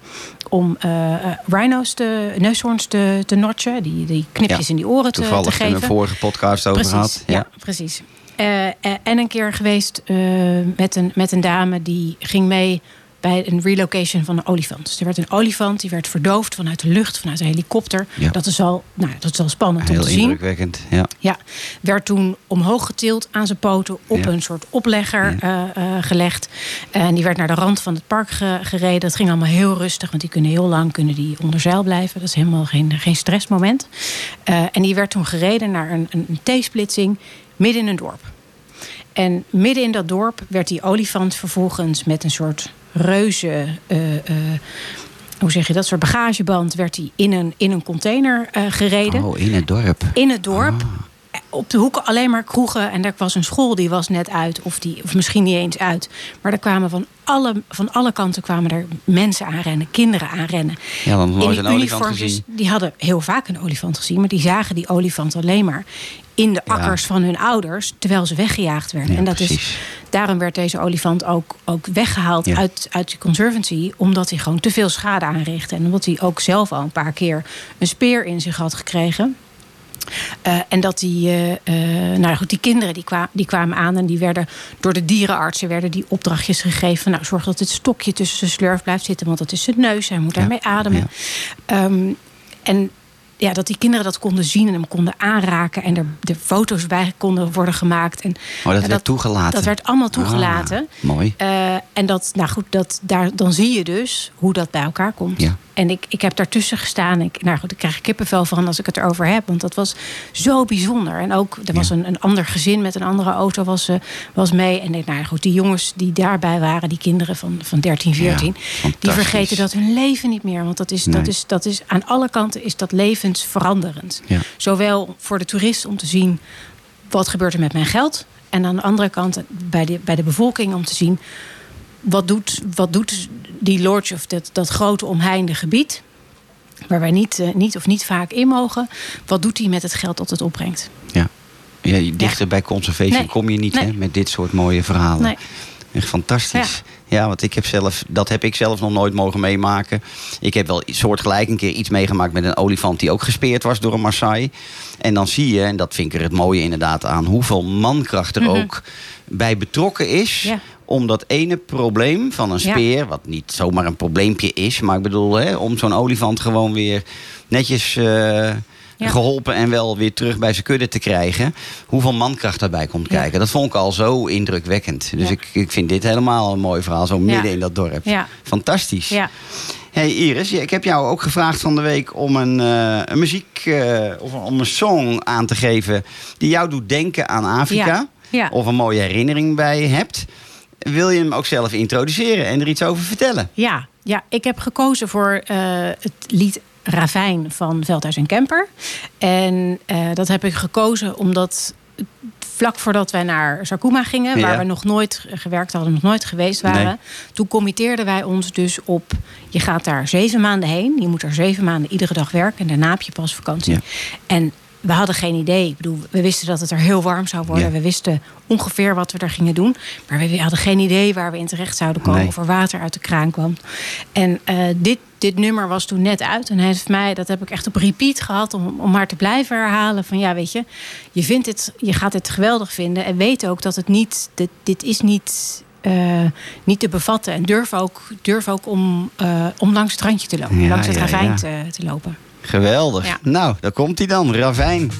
om uh, rhino's, te, neushoorns te, te notchen, die, die knipjes ja. in die oren te, te geven. Toevallig in een vorige podcast over gehad. Ja, ja precies. Uh, uh, en een keer geweest uh, met, een, met een dame die ging mee... bij een relocation van een olifant. Dus er werd een olifant, die werd verdoofd vanuit de lucht... vanuit een helikopter. Ja. Dat is al, nou, dat is al spannend heel om te zien. Heel indrukwekkend, ja. ja. Werd toen omhoog getild aan zijn poten... op ja. een soort oplegger ja. uh, uh, gelegd. En die werd naar de rand van het park ge- gereden. Dat ging allemaal heel rustig, want die kunnen heel lang... kunnen die onder zeil blijven. Dat is helemaal geen, geen stressmoment. Uh, en die werd toen gereden naar een, een T-splitsing midden in een dorp. En midden in dat dorp werd die olifant vervolgens met een soort... reuze, uh, uh, hoe zeg je dat soort bagageband... werd hij in een, in een container uh, gereden. Oh, in het dorp. In het dorp. Oh. Op de hoeken alleen maar kroegen. En daar was een school, die was net uit. Of, die, of misschien niet eens uit. Maar er kwamen van alle, van alle kanten kwamen er mensen aanrennen. Kinderen aanrennen. Ja, want nooit een olifant gezien. Die hadden heel vaak een olifant gezien. Maar die zagen die olifant alleen maar... in de akkers ja. van hun ouders, terwijl ze weggejaagd werden. Ja, en dat is, daarom werd deze olifant ook, ook weggehaald ja. uit, uit de conservancy... omdat hij gewoon te veel schade aanrichtte. En omdat hij ook zelf al een paar keer een speer in zich had gekregen... Uh, en dat die, uh, uh, nou goed, die kinderen die, kwa- die kwamen aan... en die werden door de dierenartsen werden die opdrachtjes gegeven... Van, nou, zorg dat het stokje tussen zijn slurf blijft zitten... want dat is zijn neus, hij moet ja. daarmee ademen. Ja. Um, en... Ja, dat die kinderen dat konden zien en hem konden aanraken... en er de foto's bij konden worden gemaakt. En, oh, dat en werd dat, toegelaten? Dat werd allemaal toegelaten. Ah, mooi. Uh, en dat, nou goed, dat, daar, dan zie je dus hoe dat bij elkaar komt. Ja. En ik, ik heb daartussen gestaan. Ik, nou goed, ik krijg kippenvel van als ik het erover heb. Want dat was zo bijzonder. En ook, er was ja. een, een ander gezin met een andere auto was, uh, was mee. En nou goed, die jongens die daarbij waren, die kinderen van, van dertien, veertien... Ja, die vergeten dat hun leven niet meer. Want dat is, nee. dat is, dat is, aan alle kanten is dat levensveranderend. Ja. Zowel voor de toerist om te zien, wat gebeurt er met mijn geld? En aan de andere kant bij de, bij de bevolking om te zien... Wat doet, wat doet die lodge of dat, dat grote omheinde gebied... waar wij niet, uh, niet of niet vaak in mogen... wat doet die met het geld dat het opbrengt? Ja, ja dichter ja. bij conservation nee. kom je niet nee. hè, met dit soort mooie verhalen. Nee. Echt fantastisch. Ja. ja, want ik heb zelf, dat heb ik zelf nog nooit mogen meemaken. Ik heb wel soortgelijk een keer iets meegemaakt met een olifant... die ook gespeerd was door een Maasai. En dan zie je, en dat vind ik er het mooie inderdaad aan... hoeveel mankracht er mm-hmm. ook bij betrokken is... Ja. Om dat ene probleem van een speer... Ja. wat niet zomaar een probleempje is... maar ik bedoel, hè, om zo'n olifant gewoon weer netjes... Uh, ja. geholpen en wel weer terug bij zijn kudde te krijgen. Hoeveel mankracht daarbij komt kijken. Ja. Dat vond ik al zo indrukwekkend. Dus ja. ik, ik vind dit helemaal een mooi verhaal. Zo midden ja. in dat dorp. Ja. Fantastisch. Ja. Hey Iris, ik heb jou ook gevraagd van de week om een, uh, een muziek uh, of om een song aan te geven die jou doet denken aan Afrika. Ja. Ja. Of een mooie herinnering bij je hebt. Wil je hem ook zelf introduceren en er iets over vertellen? Ja, ja ik heb gekozen voor uh, het lied Ravijn van Veldhuis en Kemper. En uh, dat heb ik gekozen omdat vlak voordat wij naar Zakouma gingen... Ja. waar we nog nooit gewerkt hadden, nog nooit geweest waren... Nee. toen committeerden wij ons dus op... je gaat daar zeven maanden heen, je moet daar zeven maanden iedere dag werken... en daarna heb je pas vakantie. Ja. En we hadden geen idee. Ik bedoel, we wisten dat het er heel warm zou worden. Ja. We wisten ongeveer wat we daar gingen doen. Maar we hadden geen idee waar we in terecht zouden komen... Nee. of er water uit de kraan kwam. En uh, dit, dit nummer was toen net uit. En hij heeft mij, dat heb ik echt op repeat gehad... om, om maar te blijven herhalen van ja, weet je... je vindt dit, je gaat dit geweldig vinden. En weet ook dat het niet... dit, dit is niet... Uh, niet te bevatten. En durf ook, durf ook om, uh, om langs het randje te lopen. Ja, langs het ja, ravijn ja. Te, te lopen. Geweldig. Ja. Nou, daar komt hij dan, Ravijn.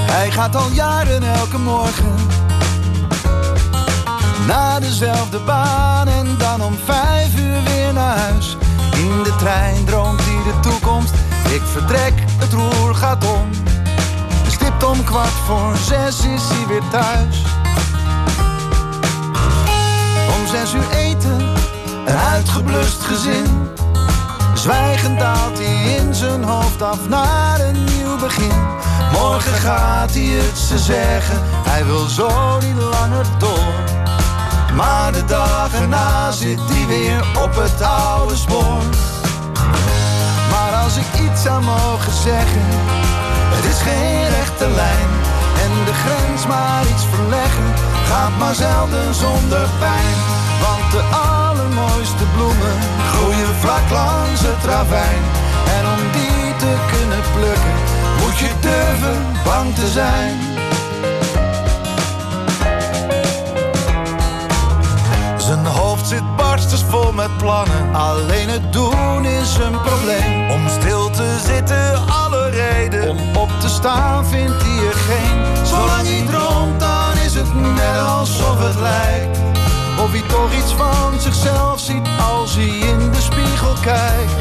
Hij gaat al jaren elke morgen naar dezelfde baan en dan om vijf uur weer naar huis. In de trein droomt hij de toekomst. Ik vertrek, het roer gaat om. Stipt om kwart voor zes is hij weer thuis. Om zes uur eten. Een uitgeblust gezin. Zwijgend daalt hij in zijn hoofd af naar een nieuw begin. Morgen gaat hij het ze zeggen. Hij wil zo niet langer door. Maar de dag erna zit hij weer op het oude spoor. Maar als ik iets zou mogen zeggen. Het is geen rechte lijn. En de grens maar iets verleggen. Gaat maar zelden zonder pijn. Want de de mooiste bloemen groeien vlak langs het ravijn. En om die te kunnen plukken, moet je durven bang te zijn. Zijn hoofd zit barstens vol met plannen. Alleen het doen is een probleem. Om stil te zitten, alle reden. Om op te staan vindt hij er geen. Zolang hij droomt, dan is het net alsof het lijkt. Of hij toch iets van zichzelf ziet als hij in de spiegel kijkt.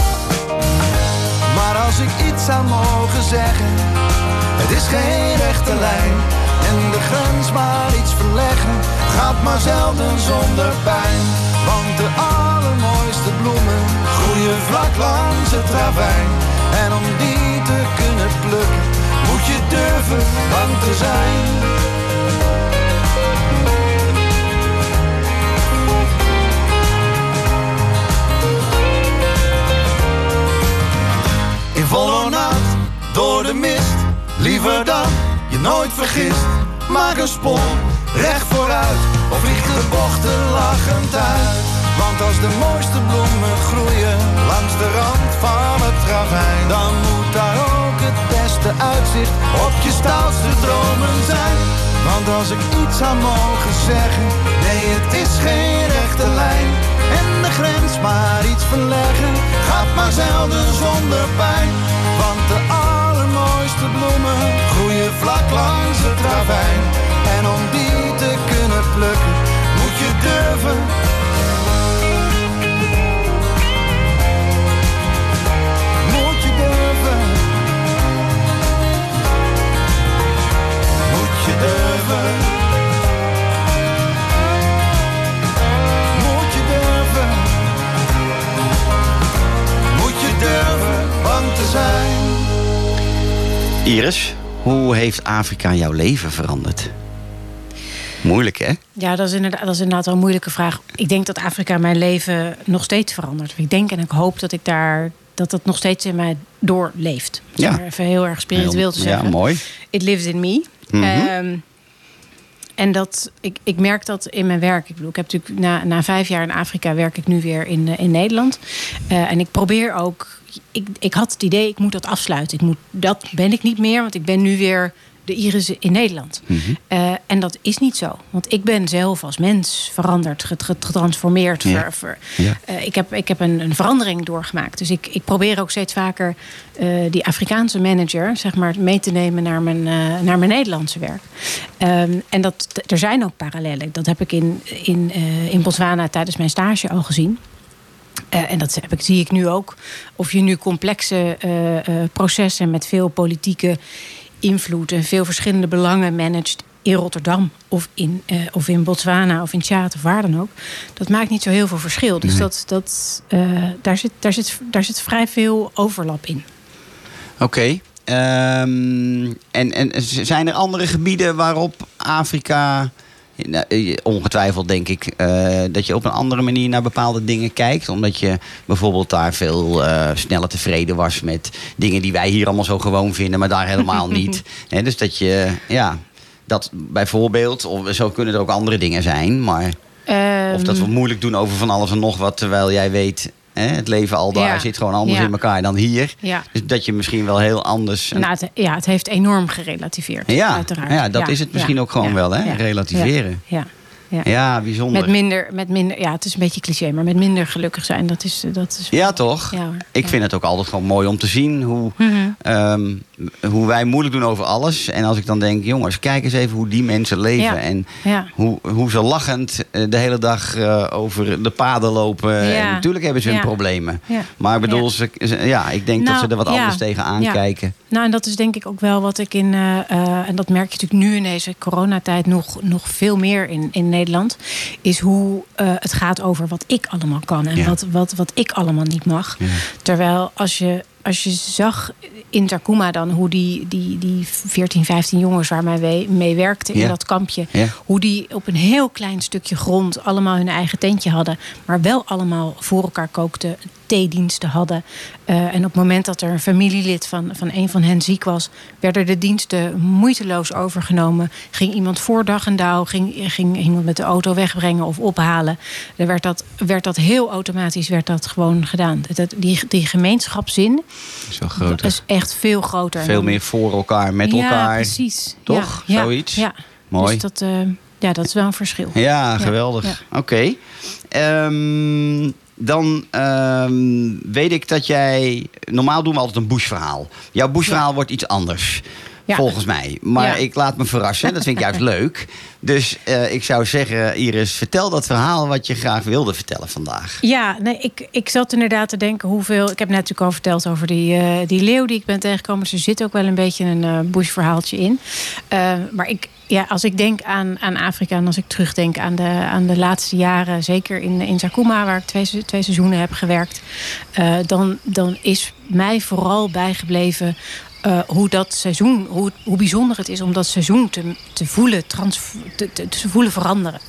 Maar als ik iets zou mogen zeggen, het is geen rechte lijn. En de grens maar iets verleggen, gaat maar zelden zonder pijn. Want de allermooiste bloemen groeien vlak langs het ravijn. En om die te kunnen plukken, moet je durven bang te zijn. Volle nacht, door de mist. Liever dan je nooit vergist. Maak een spoor, recht vooruit. Of vlieg de bochten lachend uit. Want als de mooiste bloemen groeien langs de rand van het ravijn, dan moet daar ook het beste uitzicht op je stoutste dromen zijn. Want als ik iets zou mogen zeggen, nee, het is geen rechte lijn. En de grens maar iets verleggen, gaat maar zelden zonder pijn. Want de allermooiste bloemen groeien vlak langs het ravijn. En om die te kunnen plukken, moet je durven. Moet je durven. Moet je durven. Zijn. Iris, hoe heeft Afrika jouw leven veranderd? Moeilijk, hè? Ja, dat is inderdaad, dat is inderdaad wel een moeilijke vraag. Ik denk dat Afrika mijn leven nog steeds verandert. Ik denk en ik hoop dat ik daar, dat dat nog steeds in mij doorleeft. Ja. Om even heel erg spiritueel heel, te zeggen. Ja, mooi. It lives in me. Mm-hmm. Um, En dat, ik, ik merk dat in mijn werk. Ik bedoel, ik heb natuurlijk na, na vijf jaar in Afrika werk ik nu weer in, uh, in Nederland. Uh, en ik probeer ook. Ik, ik had het idee, ik moet dat afsluiten. Ik moet, dat ben ik niet meer, want ik ben nu weer de Irissen in Nederland. Mm-hmm. Uh, en dat is niet zo. Want ik ben zelf als mens veranderd, getransformeerd. Ja. Ver, ver, ja. Uh, ik heb, ik heb een, een verandering doorgemaakt. Dus ik, ik probeer ook steeds vaker uh, die Afrikaanse manager, zeg maar, mee te nemen naar mijn, uh, naar mijn Nederlandse werk. Um, en dat, d- er zijn ook parallellen. Dat heb ik in, in, uh, in Botswana tijdens mijn stage al gezien. Uh, en dat heb ik, zie ik nu ook. Of je nu complexe uh, uh, processen met veel politieke invloed en veel verschillende belangen managt in Rotterdam of in, uh, of in Botswana of in Tsjaad of waar dan ook, dat maakt niet zo heel veel verschil. Dus nee. dat, dat, uh, daar, zit, daar, zit, daar zit vrij veel overlap in. Oké. Okay. Um, en, en zijn er andere gebieden waarop Afrika... Nou, ongetwijfeld denk ik uh, dat je op een andere manier naar bepaalde dingen kijkt. Omdat je bijvoorbeeld daar veel uh, sneller tevreden was met dingen die wij hier allemaal zo gewoon vinden, maar daar helemaal niet. He, dus dat je, ja, dat bijvoorbeeld, of zo kunnen er ook andere dingen zijn, maar um... of dat we moeilijk doen over van alles en nog wat, terwijl jij weet... Hè, het leven al daar ja. zit gewoon anders ja. in elkaar dan hier. Ja. Dus dat je misschien wel heel anders... Nou, het, ja, het heeft enorm gerelativeerd, ja. uiteraard. Ja, dat ja. is het misschien ja. ook gewoon ja. wel, hè? Ja. Relativeren. Ja. Ja. Ja. ja, bijzonder. Met minder, met minder... Ja, het is een beetje cliché, maar met minder gelukkig zijn. Dat is, dat is... Ja, toch? Ja, Ik ja. vind het ook altijd gewoon mooi om te zien hoe, mm-hmm. um, hoe wij moeilijk doen over alles. En als ik dan denk, jongens, kijk eens even hoe die mensen leven. Ja. En ja. Hoe, hoe ze lachend de hele dag uh, over de paden lopen. Ja. En natuurlijk hebben ze hun ja. problemen. Ja. Maar ik bedoel, ja. Ze, ze, ja, ik denk nou, dat ze er wat ja. anders tegen aankijken. Ja. Nou, en dat is denk ik ook wel wat ik in... Uh, uh, en dat merk je natuurlijk nu in deze coronatijd nog, nog veel meer in, in Nederland. Is hoe uh, het gaat over wat ik allemaal kan. En ja. wat, wat, wat ik allemaal niet mag. Ja. Terwijl als je... Als je zag in Zakouma dan hoe die, die, die veertien, vijftien jongens waar mij mee werkten in ja. dat kampje. Ja. Hoe die op een heel klein stukje grond allemaal hun eigen tentje hadden. Maar wel allemaal voor elkaar kookten, theediensten hadden. Uh, en op het moment dat er een familielid van, van een van hen ziek was, werden de diensten moeiteloos overgenomen. Ging iemand voor dag en dauw, ging, ging iemand met de auto wegbrengen of ophalen. Dan werd dat, werd dat heel automatisch werd dat gewoon gedaan. Dat, die, die gemeenschapszin... Is wel groter. Dat is echt veel groter. Veel meer voor elkaar, met ja, elkaar. Precies. Toch? Ja, zoiets? Ja. Mooi. Dus dat, uh, ja, dat is wel een verschil. Ja, geweldig. Ja. Oké. Okay. Um, dan um, weet ik dat jij... Normaal doen we altijd een bushverhaal. Jouw bushverhaal ja. wordt iets anders. Ja. Volgens mij. Maar ja. ik laat me verrassen. Dat vind ik juist leuk. Dus uh, ik zou zeggen, Iris, vertel dat verhaal wat je graag wilde vertellen vandaag. Ja, nee, ik, ik zat inderdaad te denken hoeveel... Ik heb net natuurlijk al verteld over die, uh, die leeuw die ik ben tegengekomen. Dus er zit ook wel een beetje een uh, bushverhaaltje in. Uh, maar ik... Ja, als ik denk aan, aan Afrika en als ik terugdenk aan de, aan de laatste jaren... zeker in, in Zakouma, waar ik twee, twee seizoenen heb gewerkt... Uh, dan, dan is mij vooral bijgebleven uh, hoe dat seizoen... Hoe, hoe bijzonder het is om dat seizoen te, te, voelen, trans, te, te, te voelen veranderen.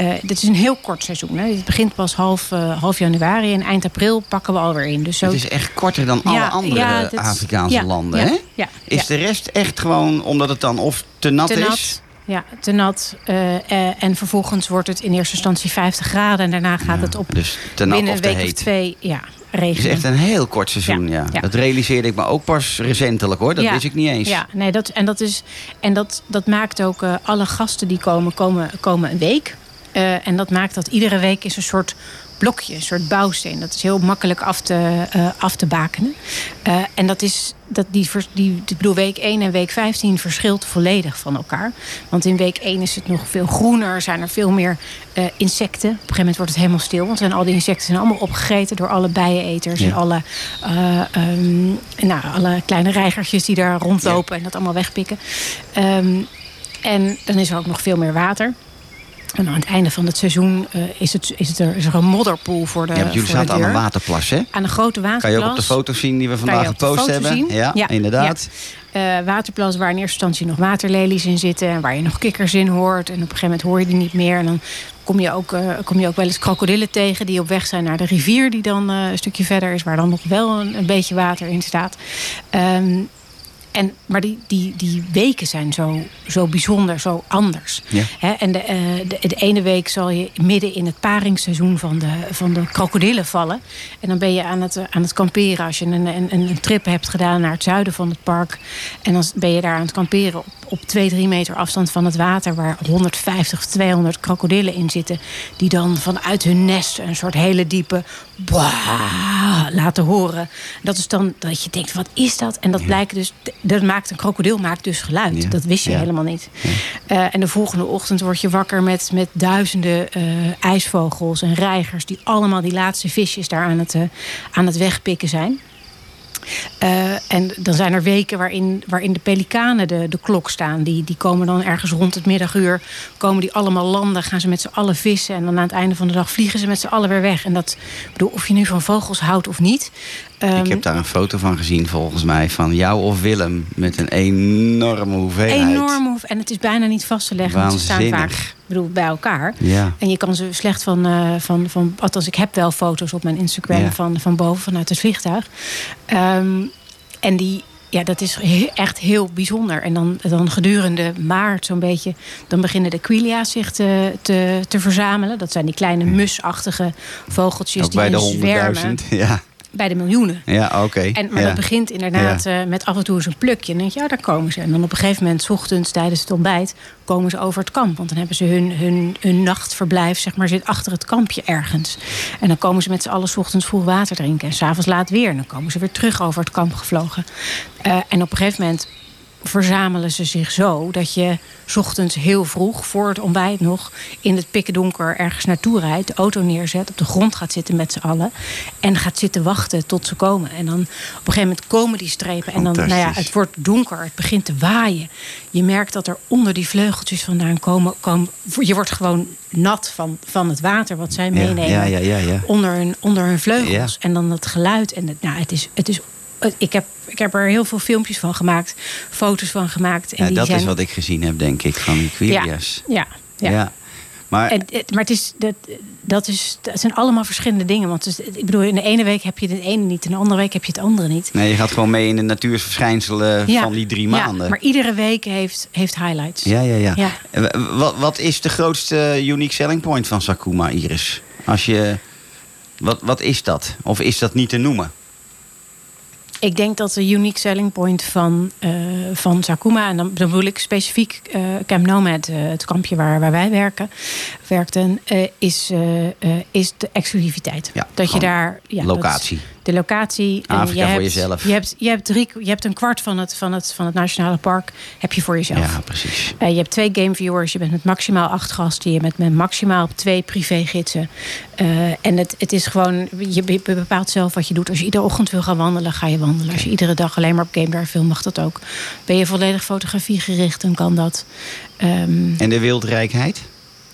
Uh, dit is een heel kort seizoen. Hè. Het begint pas half, uh, half januari en eind april pakken we alweer in. Dus zo... Het is echt korter dan ja, alle andere ja, dat, Afrikaanse ja, landen, ja, hè? Ja, ja, is ja. de rest echt gewoon omdat het dan of te nat, te nat is... Ja, te nat. Uh, uh, en vervolgens wordt het in eerste instantie vijftig graden. En daarna gaat ja, het op dus te nat binnen of te een week heet. Of twee ja, regenen. Het is echt een heel kort seizoen, ja. ja. ja. Dat realiseerde ik me ook pas recentelijk, hoor. Dat ja. wist ik niet eens. Ja, nee, dat, en dat, is, en dat, dat maakt ook uh, alle gasten die komen, komen, komen een week. Uh, en dat maakt dat iedere week is een soort... blokje, een soort bouwsteen. Dat is heel makkelijk af te, uh, af te bakenen. Uh, en dat is, dat die, die, ik bedoel, week één en week vijftien verschilt volledig van elkaar. Want in week één is het nog veel groener, zijn er veel meer uh, insecten. Op een gegeven moment wordt het helemaal stil, want zijn al die insecten zijn allemaal opgegeten door alle bijeneters ja. en alle, uh, um, nou, alle kleine reigertjes die daar rondlopen ja. en dat allemaal wegpikken. Um, en dan is er ook nog veel meer water. En aan het einde van het seizoen uh, is, het, is, het er, is er een modderpoel voor de ja, jullie voor zaten de deur. Aan een waterplas, hè? Aan een grote waterplas. Kan je ook op de foto's zien die we vandaag gepost hebben? Ja, ja, inderdaad. Ja. Uh, waterplas waar in eerste instantie nog waterlelies in zitten... en waar je nog kikkers in hoort. En op een gegeven moment hoor je die niet meer. En dan kom je ook, uh, kom je ook wel eens krokodillen tegen... die op weg zijn naar de rivier die dan uh, een stukje verder is... waar dan nog wel een, een beetje water in staat. Um, En, maar die, die, die weken zijn zo, zo bijzonder, zo anders. Ja. He, en de, uh, de, de ene week zal je midden in het paringsseizoen van de, van de krokodillen vallen. En dan ben je aan het, aan het kamperen als je een, een, een trip hebt gedaan naar het zuiden van het park. En dan ben je daar aan het kamperen op, op twee, drie meter afstand van het water, waar honderdvijftig, tweehonderd krokodillen in zitten. Die dan vanuit hun nest een soort hele diepe bwa laten horen. Dat is dan dat je denkt, wat is dat? En dat ja. blijkt dus, dat maakt, een krokodil maakt dus geluid. Ja. Dat wist je ja. helemaal niet. Ja. Uh, en de volgende ochtend word je wakker met, met duizenden uh, ijsvogels en reigers die allemaal die laatste visjes daar aan het, uh, aan het wegpikken zijn. Uh, en dan zijn er weken waarin, waarin de pelikanen de, de klok staan. Die, die komen dan ergens rond het middaguur, komen die allemaal landen, gaan ze met z'n allen vissen. En dan aan het einde van de dag vliegen ze met z'n allen weer weg. En dat, bedoel, of je nu van vogels houdt of niet. Um, Ik heb daar een foto van gezien, volgens mij, van jou of Willem. Met een enorme hoeveelheid. Enorme En het is bijna niet vast te leggen. Waanzinnig. Want ze staan vaak, bedoel, bij elkaar. Ja. En je kan ze slecht van, uh, van, van... Althans, ik heb wel foto's op mijn Instagram ja. van, van boven, vanuit het vliegtuig. Um, en die... Ja, dat is he- echt heel bijzonder. En dan, dan gedurende maart zo'n beetje, dan beginnen de Quelea's zich te, te, te verzamelen. Dat zijn die kleine musachtige vogeltjes. Ook die bij de honderdduizend, ja. Bij de miljoenen. Ja, oké. Okay. En maar ja. dat begint inderdaad ja. uh, met af en toe eens een plukje. En dan denk je, ja, daar komen ze. En dan op een gegeven moment, ochtends tijdens het ontbijt, komen ze over het kamp. Want dan hebben ze hun, hun, hun nachtverblijf, zeg maar, zit achter het kampje ergens. En dan komen ze met z'n allen ochtends vroeg water drinken. En s'avonds laat weer. En dan komen ze weer terug over het kamp gevlogen. Uh, en op een gegeven moment verzamelen ze zich zo dat je 's ochtends heel vroeg, voor het ontbijt nog, in het pikkendonker ergens naartoe rijdt, de auto neerzet, op de grond gaat zitten met z'n allen en gaat zitten wachten tot ze komen. En dan op een gegeven moment komen die strepen en dan, nou ja, het wordt donker, het begint te waaien. Je merkt dat er onder die vleugeltjes vandaan komen, komen je wordt gewoon nat van, van het water wat zij meenemen ja, ja, ja, ja, ja. Onder, hun, onder hun vleugels. Ja. En dan dat geluid en het, nou, het is, het is Ik heb, ik heb er heel veel filmpjes van gemaakt, foto's van gemaakt. En ja, die dat zijn... is wat ik gezien heb, denk ik, van die Quelea's. Ja, ja, ja. ja. Maar, en, maar het is, dat, dat is, dat zijn allemaal verschillende dingen. Want dus, ik bedoel, in de ene week heb je het ene niet, in de andere week heb je het andere niet. Nee, je gaat gewoon mee in de natuurverschijnselen ja, van die drie maanden. Ja, maar iedere week heeft, heeft highlights. Ja, ja, ja. ja. Wat, wat is de grootste unique selling point van Zakouma, Iris? Als je, wat, wat is dat? Of is dat niet te noemen? Ik denk dat de unique selling point van, uh, van Zakouma, en dan bedoel ik specifiek uh, Camp Nomad, uh, het kampje waar, waar wij werken, werkten, uh, is, uh, uh, is de exclusiviteit. Ja, dat je daar. Ja, locatie. Dat, de locatie. Afrika je voor hebt, jezelf. Je hebt, je hebt, drie, je hebt een kwart van het, van, het, van het nationale park heb je voor jezelf. Ja, precies. Uh, je hebt twee game viewers, je bent met maximaal acht gasten, je bent met maximaal twee privégidsen. Uh, en het, het is gewoon, je bepaalt zelf wat je doet. Als je iedere ochtend wil gaan wandelen, ga je wandelen. Als je iedere dag alleen maar op Game Drive wil, mag dat ook. Ben je volledig fotografie gericht, dan kan dat. Um... En de wildrijkheid?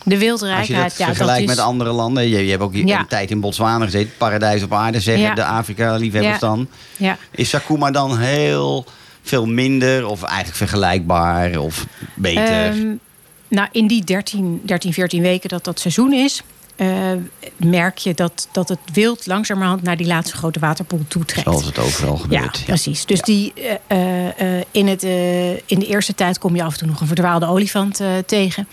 De wildrijkheid, ja. Als je dat ja, vergelijkt dat is... met andere landen. Je, je hebt ook ja. een tijd in Botswana gezeten. Paradijs op aarde, zeggen ja. de Afrika-liefhebbers ja. dan. Ja. Is Zakouma dan heel veel minder of eigenlijk vergelijkbaar of beter? Um, nou, in die dertien, veertien weken dat dat seizoen is... Uh, merk je dat, dat het wild langzamerhand naar die laatste grote waterpoel toetrekt. Zoals het overal gebeurt. Ja, ja. precies. Dus ja. die, uh, uh, in, het, uh, in de eerste tijd kom je af en toe nog een verdwaalde olifant uh, tegen.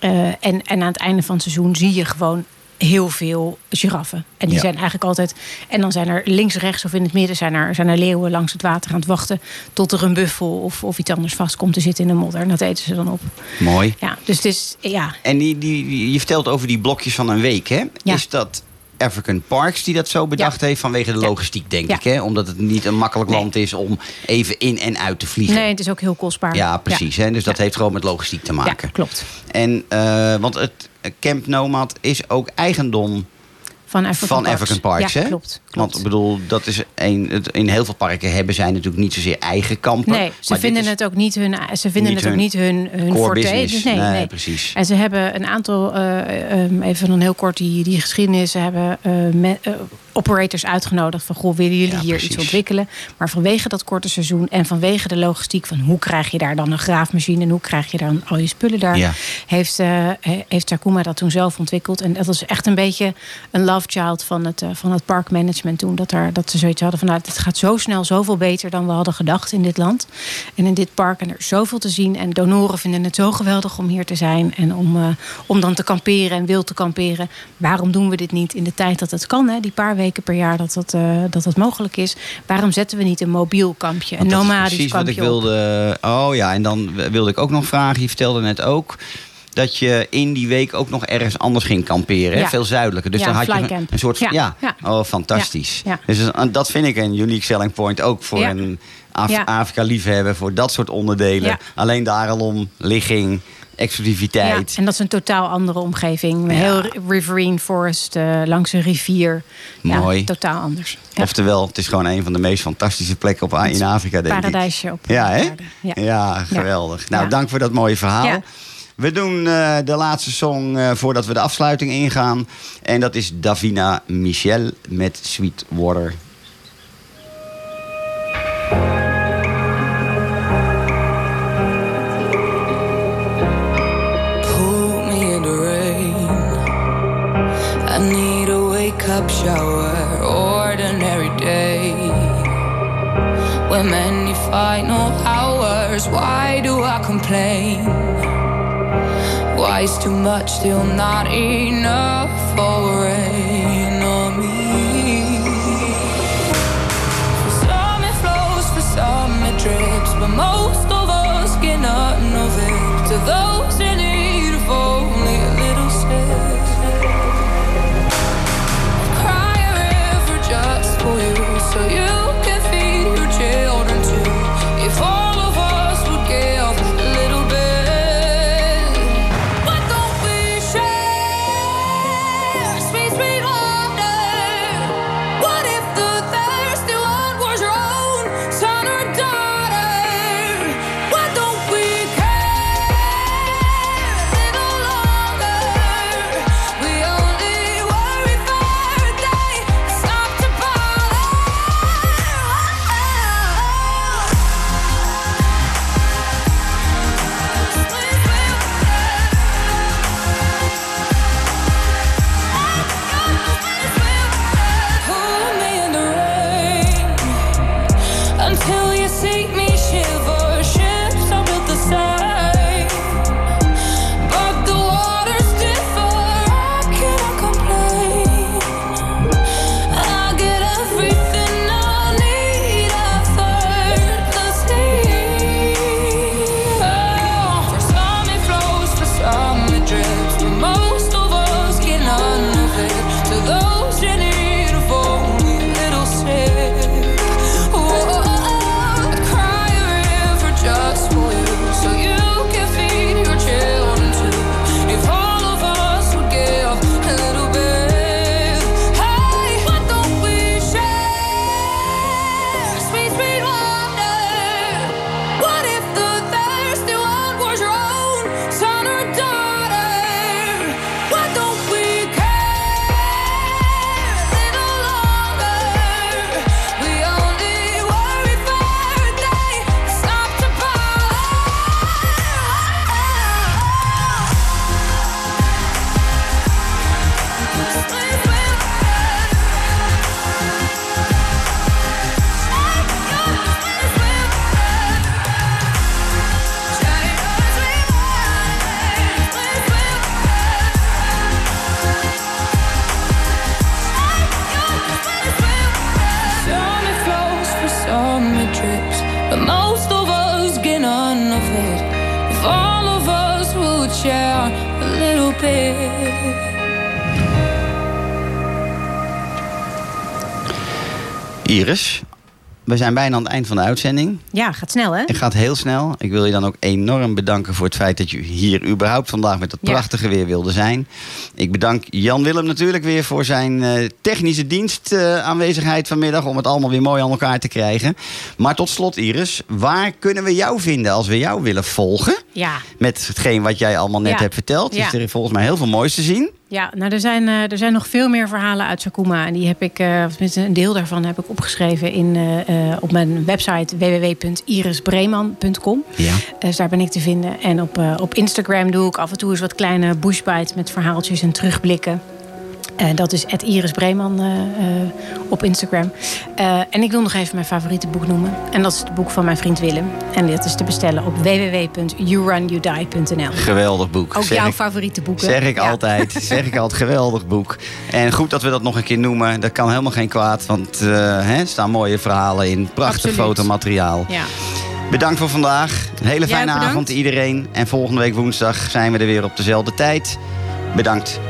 Uh, en, en aan het einde van het seizoen zie je gewoon heel veel giraffen. En die ja. zijn eigenlijk altijd... En dan zijn er links, rechts of in het midden... zijn er, zijn er leeuwen langs het water aan het wachten... tot er een buffel of, of iets anders vast komt te zitten in de modder. En dat eten ze dan op. Mooi. Ja, dus het is... Ja. En die, die, je vertelt over die blokjes van een week, hè? Ja. Is dat African Parks die dat zo bedacht ja. heeft vanwege de logistiek, ja. denk ja. ik, hè? Omdat het niet een makkelijk nee. land is om even in en uit te vliegen. Nee, het is ook heel kostbaar. Ja, precies. Ja. Hè? Dus dat ja. heeft gewoon met logistiek te maken. Ja, klopt. En, uh, want het... Camp Nomad is ook eigendom van African van Parks. African Parks ja, hè? Klopt, klopt. Want ik bedoel, dat is een, in heel veel parken hebben zij natuurlijk niet zozeer eigen kampen. Nee, ze vinden het ook niet hun, ze vinden niet het ook niet hun, hun core forte. Business. Nee, nee, nee, precies. En ze hebben een aantal, uh, um, even een heel kort die, die geschiedenis, ze hebben uh, me, uh, operators uitgenodigd van goh, willen jullie ja, hier precies. iets ontwikkelen? Maar vanwege dat korte seizoen en vanwege de logistiek van hoe krijg je daar dan een graafmachine en hoe krijg je dan al je spullen daar, ja. heeft, uh, heeft Zakouma dat toen zelf ontwikkeld. En dat was echt een beetje een love child van het, uh, van het parkmanagement toen. Dat, er, dat ze zoiets hadden van nou, het gaat zo snel, zoveel beter dan we hadden gedacht in dit land. En in dit park en er is zoveel te zien. En donoren vinden het zo geweldig om hier te zijn en om, uh, om dan te kamperen en wild te kamperen. Waarom doen we dit niet in de tijd dat het kan, hè? Die paar weken per jaar dat dat, uh, dat, dat mogelijk is. Waarom zetten we niet een mobiel kampje, een nomadisch kampje? Precies wat ik wilde. Oh ja, en dan wilde ik ook nog vragen. Je vertelde net ook dat je in die week ook nog ergens anders ging kamperen. Ja. Veel zuidelijker. Dus ja, dan had je een, een soort van... Ja, ja. ja. Oh, fantastisch. Ja. Ja. Dus dat vind ik een unique selling point ook voor ja. een Af- ja. Afrika-liefhebber. Voor dat soort onderdelen. Ja. Alleen daarom ligging... exclusiviteit. Ja, en dat is een totaal andere omgeving. Ja. Heel riverine forest, uh, langs een rivier. Mooi. Ja, totaal anders. Ja. Oftewel, het is gewoon een van de meest fantastische plekken op, in Afrika, denk ik. Paradijsje op ja, hè? Ja. ja, geweldig. Ja. Nou, ja. dank voor dat mooie verhaal. Ja. We doen uh, de laatste song uh, voordat we de afsluiting ingaan. En dat is Davina Michel met Sweetwater. Up shower, ordinary day. When many final hours, why do I complain? Why is too much still not enough for rain on me? For some it flows, for some it drips, but most of us get nothing of it. To those in need of only a little sip. For you, so you can feed your children too. If all of us would give a little bit, but don't we share sweet, sweet wonder? What if the thirsty one was your own son or daughter? Why don't we care a little longer? We only worry for a day. Stop to Iris, we zijn bijna aan het eind van de uitzending. Ja, gaat snel hè? Het gaat heel snel. Ik wil je dan ook enorm bedanken voor het feit dat je hier überhaupt vandaag met dat ja. prachtige weer wilde zijn. Ik bedank Jan Willem natuurlijk weer voor zijn uh, technische dienst uh, aanwezigheid vanmiddag om het allemaal weer mooi aan elkaar te krijgen. Maar tot slot Iris, waar kunnen we jou vinden als we jou willen volgen? Ja. Met hetgeen wat jij allemaal net ja. hebt verteld. Ja. Is er volgens mij heel veel moois te zien. Ja, nou, er zijn, er zijn nog veel meer verhalen uit Zakouma. En die heb ik, of tenminste een deel daarvan heb ik opgeschreven in, uh, op mijn website w w w punt iris breeman punt com. Ja. Dus daar ben ik te vinden. En op, uh, op Instagram doe ik af en toe eens wat kleine bushbites met verhaaltjes en terugblikken. Uh, dat is at Iris Breeman uh, uh, op Instagram. Uh, en ik wil nog even mijn favoriete boek noemen. En dat is het boek van mijn vriend Willem. En dat is te bestellen op w w w punt you run you die punt n l. Geweldig boek. Ook zeg jouw ik, favoriete boeken. Zeg ik ja. altijd. Zeg ik altijd, geweldig boek. En goed dat we dat nog een keer noemen. Dat kan helemaal geen kwaad. Want uh, hè, er staan mooie verhalen in. Prachtig Absoluut. Fotomateriaal. Ja. Bedankt voor vandaag. Een hele fijne avond iedereen. En volgende week woensdag zijn we er weer op dezelfde tijd. Bedankt.